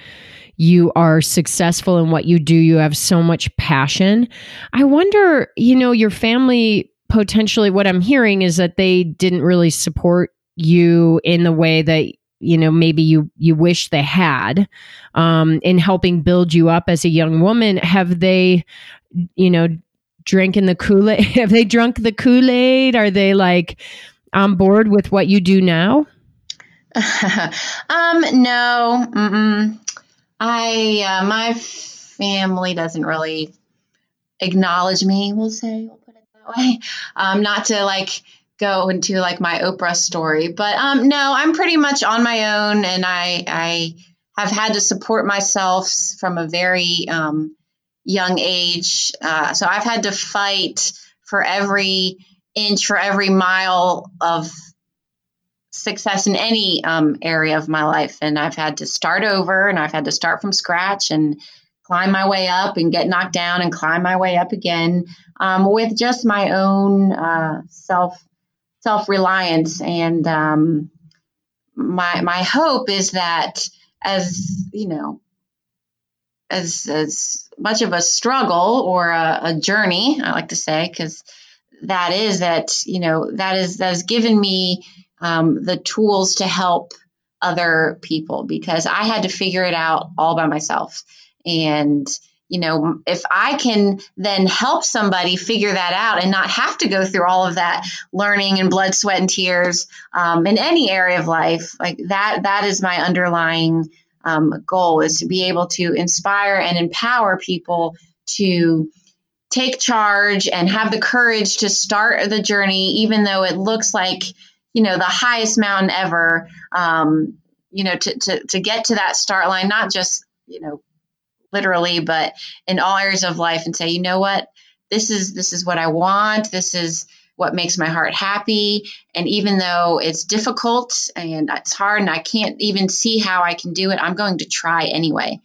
you are successful in what you do. You have so much passion. I wonder, you know, your family, potentially what I'm hearing is that they didn't really support you in the way that you know, maybe you, you wish they had, um, in helping build you up as a young woman. Have they, you know, drinking the Kool-Aid? Have they drunk the Kool-Aid? Are they like on board with what you do now? um, no, mm-mm. I, uh, my family doesn't really acknowledge me. We'll say, we'll put it that way. Um, not to like, go into like my Oprah story, but um, no, I'm pretty much on my own, and I I have had to support myself from a very um, young age. Uh, so I've had to fight for every inch, for every mile of success in any um, area of my life, and I've had to start over, and I've had to start from scratch, and climb my way up and get knocked down, and climb my way up again um, with just my own uh, self. self-reliance. And um, my my hope is that, as you know, as as much of a struggle or a, a journey, I like to say, because that is that, you know, that is, that has given me um, the tools to help other people, because I had to figure it out all by myself. And, you know, if I can then help somebody figure that out and not have to go through all of that learning and blood, sweat, and tears um, in any area of life, like that, that is my underlying um, goal, is to be able to inspire and empower people to take charge and have the courage to start the journey, even though it looks like, you know, the highest mountain ever, um, you know, to, to, to get to that start line, not just, you know, literally, but in all areas of life, and say, you know what, this is, this is what I want. This is what makes my heart happy. And even though it's difficult and it's hard and I can't even see how I can do it, I'm going to try anyway.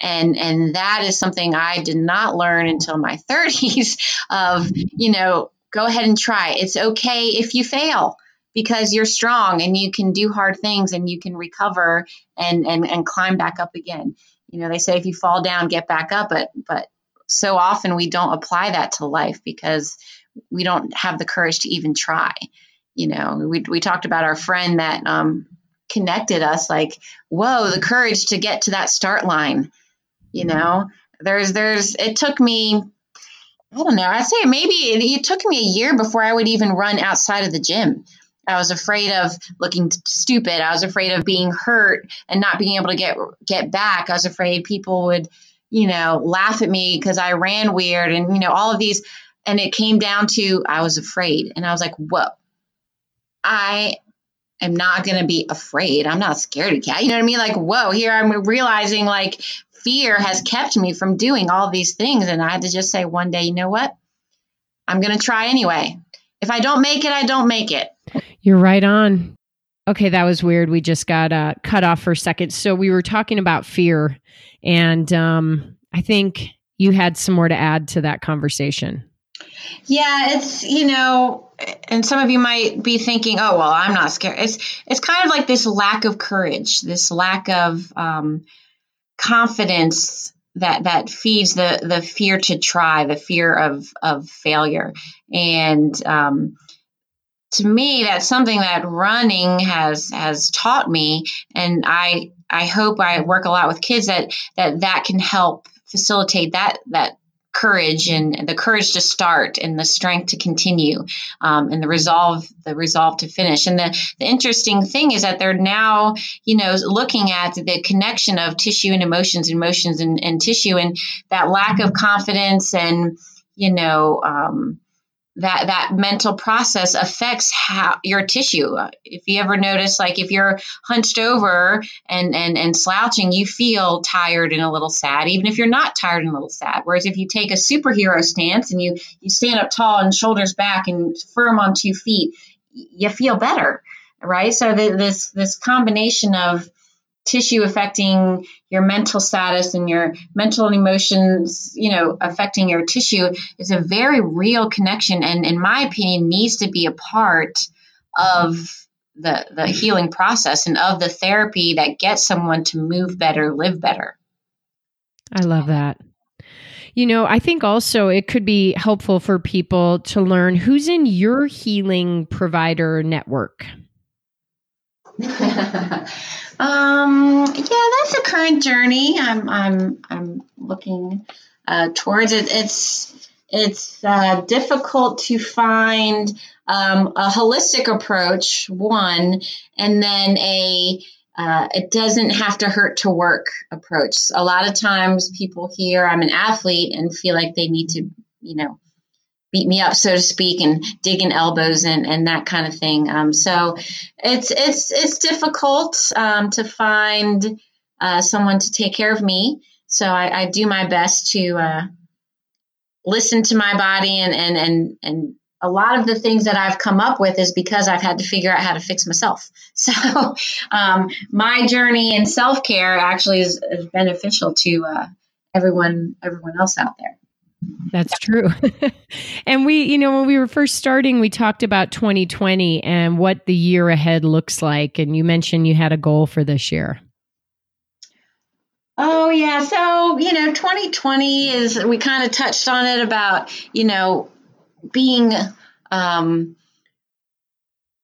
And, and that is something I did not learn until my thirties of, you know, go ahead and try. It's okay if you fail, because you're strong and you can do hard things and you can recover and, and, and climb back up again. You know, they say if you fall down, get back up. But but so often we don't apply that to life because we don't have the courage to even try. You know, we we talked about our friend that um, connected us, like, whoa, the courage to get to that start line. You know, there's there's it took me, I don't know, I'd say maybe it, it took me a year before I would even run outside of the gym. I was afraid of looking stupid. I was afraid of being hurt and not being able to get get back. I was afraid people would, you know, laugh at me because I ran weird and, you know, all of these. And it came down to I was afraid. And I was like, whoa, I am not going to be afraid. I'm not scared of cat. You know what I mean? Like, whoa, here I'm realizing like fear has kept me from doing all these things. And I had to just say one day, you know what? I'm going to try anyway. If I don't make it, I don't make it. You're right on. Okay, that was weird. We just got uh, cut off for a second. So we were talking about fear, and um, I think you had some more to add to that conversation. Yeah, it's, you know, and some of you might be thinking, oh, well, I'm not scared. It's it's kind of like this lack of courage, this lack of um, confidence that that feeds the the fear to try, the fear of of failure. And um to me, that's something that running has has taught me, and I I hope I work a lot with kids that that, that can help facilitate that that courage and the courage to start and the strength to continue, um, and the resolve the resolve to finish. And the the interesting thing is that they're now, you know, looking at the connection of tissue and emotions, emotions and, and tissue, and that lack of confidence and, you know, um, that that mental process affects how your tissue. If you ever notice, like if you're hunched over and, and, and slouching, you feel tired and a little sad, even if you're not tired and a little sad. Whereas if you take a superhero stance and you, you stand up tall and shoulders back and firm on two feet, you feel better, right? So the, this this combination of tissue affecting your mental status and your mental and emotions, you know, affecting your tissue is a very real connection. And in my opinion, needs to be a part of the the healing process and of the therapy that gets someone to move better, live better. I love that. You know, I think also it could be helpful for people to learn who's in your healing provider network. Um, yeah, that's a current journey I'm, I'm, I'm looking, uh, towards it. It's, it's, uh, difficult to find, um, a holistic approach, one, and then a, uh, it doesn't have to hurt to work approach. A lot of times people hear I'm an athlete and feel like they need to, you know, beat me up, so to speak, and dig in elbows and, and that kind of thing. Um, so it's, it's, it's difficult, um, to find, uh, someone to take care of me. So I, I do my best to, uh, listen to my body, and, and, and, and a lot of the things that I've come up with is because I've had to figure out how to fix myself. So, um, my journey in self-care actually is, is beneficial to, uh, everyone, everyone else out there. That's true. And we, you know, when we were first starting, we talked about twenty twenty and what the year ahead looks like. And you mentioned you had a goal for this year. Oh, yeah. So, you know, twenty twenty is, we kind of touched on it about, you know, being um,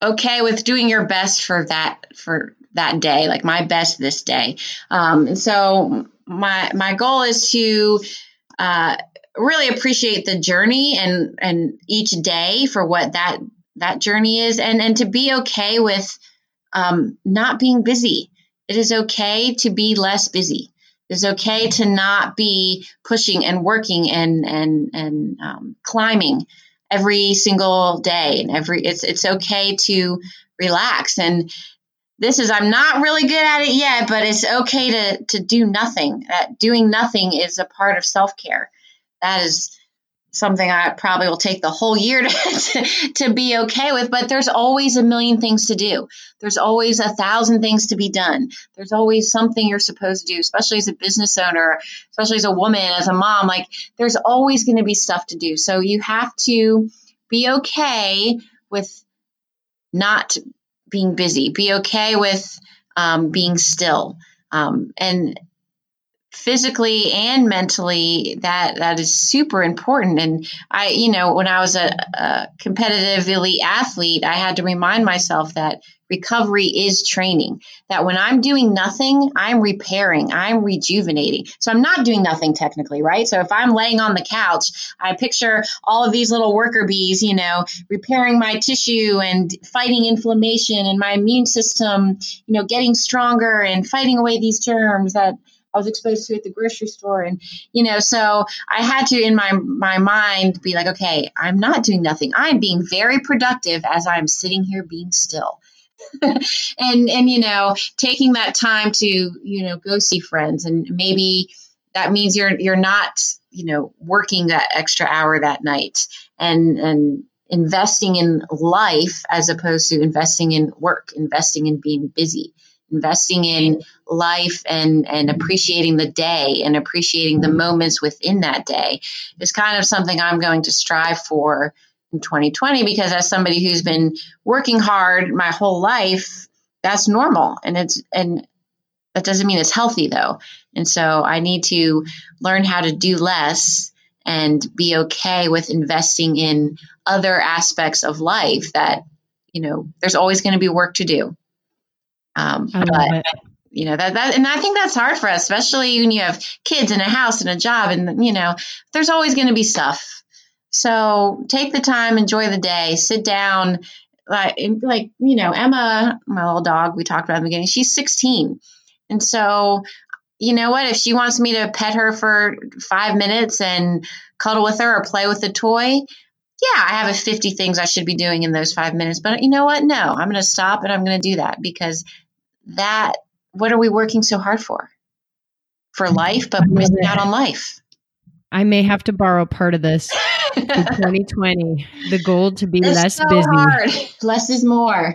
okay with doing your best for that, for that day, like my best this day. Um, and so my, my goal is to, uh, really appreciate the journey and, and each day for what that, that journey is. And, and to be okay with, um, not being busy. It is okay to be less busy. It's okay to not be pushing and working and, and, and, um, climbing every single day and every, it's, it's okay to relax. And this is, I'm not really good at it yet, but it's okay to, to do nothing. That doing nothing is a part of self-care. That is something I probably will take the whole year to, to, to be okay with, but there's always a million things to do. There's always a thousand things to be done. There's always something you're supposed to do, especially as a business owner, especially as a woman, as a mom, like there's always going to be stuff to do. So you have to be okay with not being busy, be okay with um, being still. Um, and physically and mentally, that that is super important. And I, you know, when I was a, a competitive elite athlete, I had to remind myself that recovery is training, that when I'm doing nothing, I'm repairing, I'm rejuvenating. So I'm not doing nothing technically, right? So if I'm laying on the couch, I picture all of these little worker bees, you know, repairing my tissue and fighting inflammation and my immune system, you know, getting stronger and fighting away these germs that I was exposed to at the grocery store. And, you know, so I had to, in my, my mind, be like, okay, I'm not doing nothing. I'm being very productive as I'm sitting here being still. and, and, you know, taking that time to, you know, go see friends. And maybe that means you're, you're not, you know, working that extra hour that night and, and investing in life as opposed to investing in work, investing in being busy. Investing in life and, and appreciating the day and appreciating the moments within that day is kind of something I'm going to strive for in twenty twenty, because as somebody who's been working hard my whole life, that's normal. And it's, and that doesn't mean it's healthy though. And so I need to learn how to do less and be okay with investing in other aspects of life that, you know, there's always going to be work to do. Um, but you know, that, that, and I think that's hard for us, especially when you have kids and a house and a job and, you know, there's always going to be stuff. So take the time, enjoy the day, sit down. Like, like, you know, Emma, my little dog, we talked about in the beginning, she's sixteen. And so, you know what, if she wants me to pet her for five minutes and cuddle with her or play with a toy, yeah, I have a fifty things I should be doing in those five minutes, but you know what? No, I'm going to stop and I'm going to do that, because that, what are we working so hard for? For life, but we're missing out on life. I may have to borrow part of this for twenty twenty, the goal to be it's less so busy. Hard. Less is more.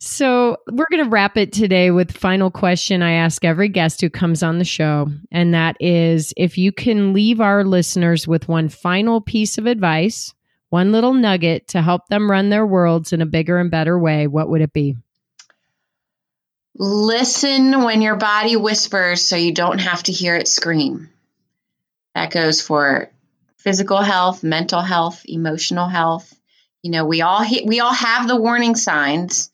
So we're going to wrap it today with final question I ask every guest who comes on the show. And that is, if you can leave our listeners with one final piece of advice, one little nugget to help them run their worlds in a bigger and better way, what would it be? Listen when your body whispers so you don't have to hear it scream. That goes for physical health, mental health, emotional health. You know, we all hit, we all have the warning signs.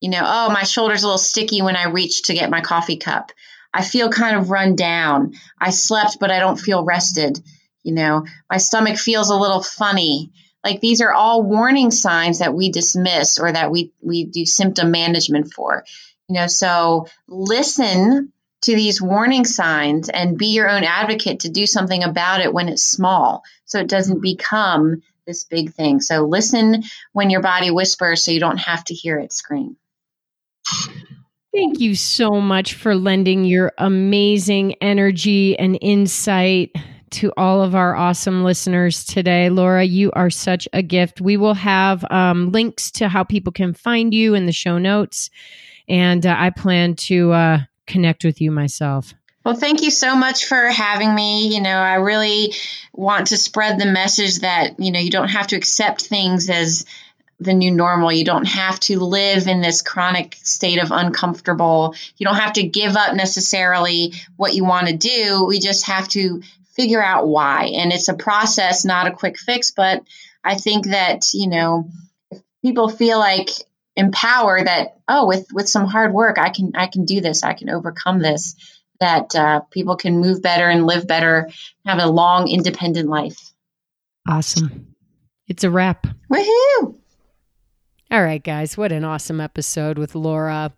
You know, oh, my shoulder's a little sticky when I reach to get my coffee cup. I feel kind of run down. I slept, but I don't feel rested. You know, my stomach feels a little funny. Like, these are all warning signs that we dismiss or that we, we do symptom management for. You know, so listen to these warning signs and be your own advocate to do something about it when it's small, so it doesn't become this big thing. So listen when your body whispers so you don't have to hear it scream. Thank you so much for lending your amazing energy and insight to all of our awesome listeners today. Laura, you are such a gift. We will have um, links to how people can find you in the show notes. And uh, I plan to uh, connect with you myself. Well, thank you so much for having me. You know, I really want to spread the message that, you know, you don't have to accept things as the new normal. You don't have to live in this chronic state of uncomfortable. You don't have to give up necessarily what you want to do. We just have to figure out why. And it's a process, not a quick fix, but I think that, you know, if people feel like empowered that, oh, with, with some hard work, I can, I can do this, I can overcome this, that uh, people can move better and live better, have a long, independent life. Awesome. It's a wrap. Woohoo! All right, guys, what an awesome episode with Laura.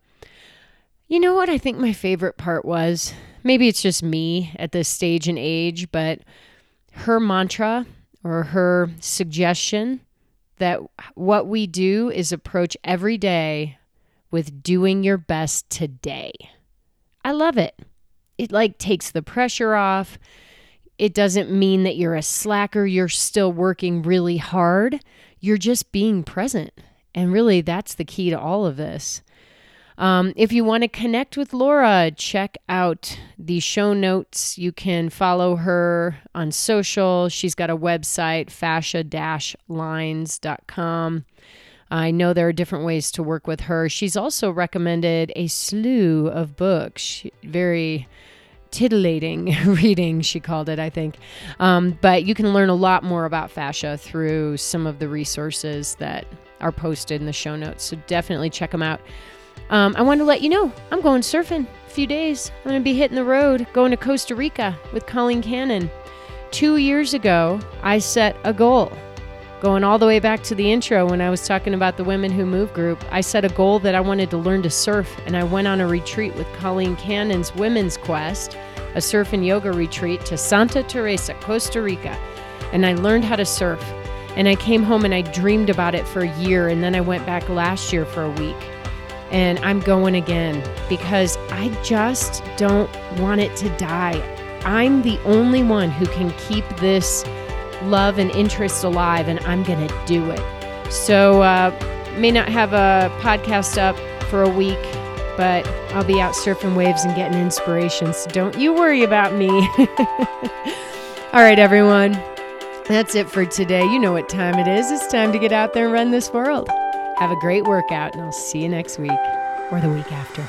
You know what I think my favorite part was? Maybe it's just me at this stage and age, but her mantra or her suggestion that what we do is approach every day with doing your best today. I love it. It like takes the pressure off. It doesn't mean that you're a slacker. You're still working really hard. You're just being present. And really, that's the key to all of this. Um, if you want to connect with Laura, check out the show notes. You can follow her on social. She's got a website, fascia dash lines dot com. I know there are different ways to work with her. She's also recommended a slew of books. She, very titillating reading, she called it, I think. Um, but you can learn a lot more about fascia through some of the resources that are posted in the show notes. So definitely check them out. Um, I want to let you know, I'm going surfing a few days. I'm going to be hitting the road, going to Costa Rica with Colleen Cannon. Two years ago, I set a goal. Going all the way back to the intro when I was talking about the Women Who Move group, I set a goal that I wanted to learn to surf, and I went on a retreat with Colleen Cannon's Women's Quest, a surf and yoga retreat to Santa Teresa, Costa Rica, and I learned how to surf. And I came home and I dreamed about it for a year, and then I went back last year for a week. And I'm going again because I just don't want it to die. I'm the only one who can keep this love and interest alive, and I'm going to do it. So uh, may not have a podcast up for a week, but I'll be out surfing waves and getting inspiration. So don't you worry about me. All right, everyone. That's it for today. You know what time it is. It's time to get out there and run this world. Have a great workout, and I'll see you next week or the week after.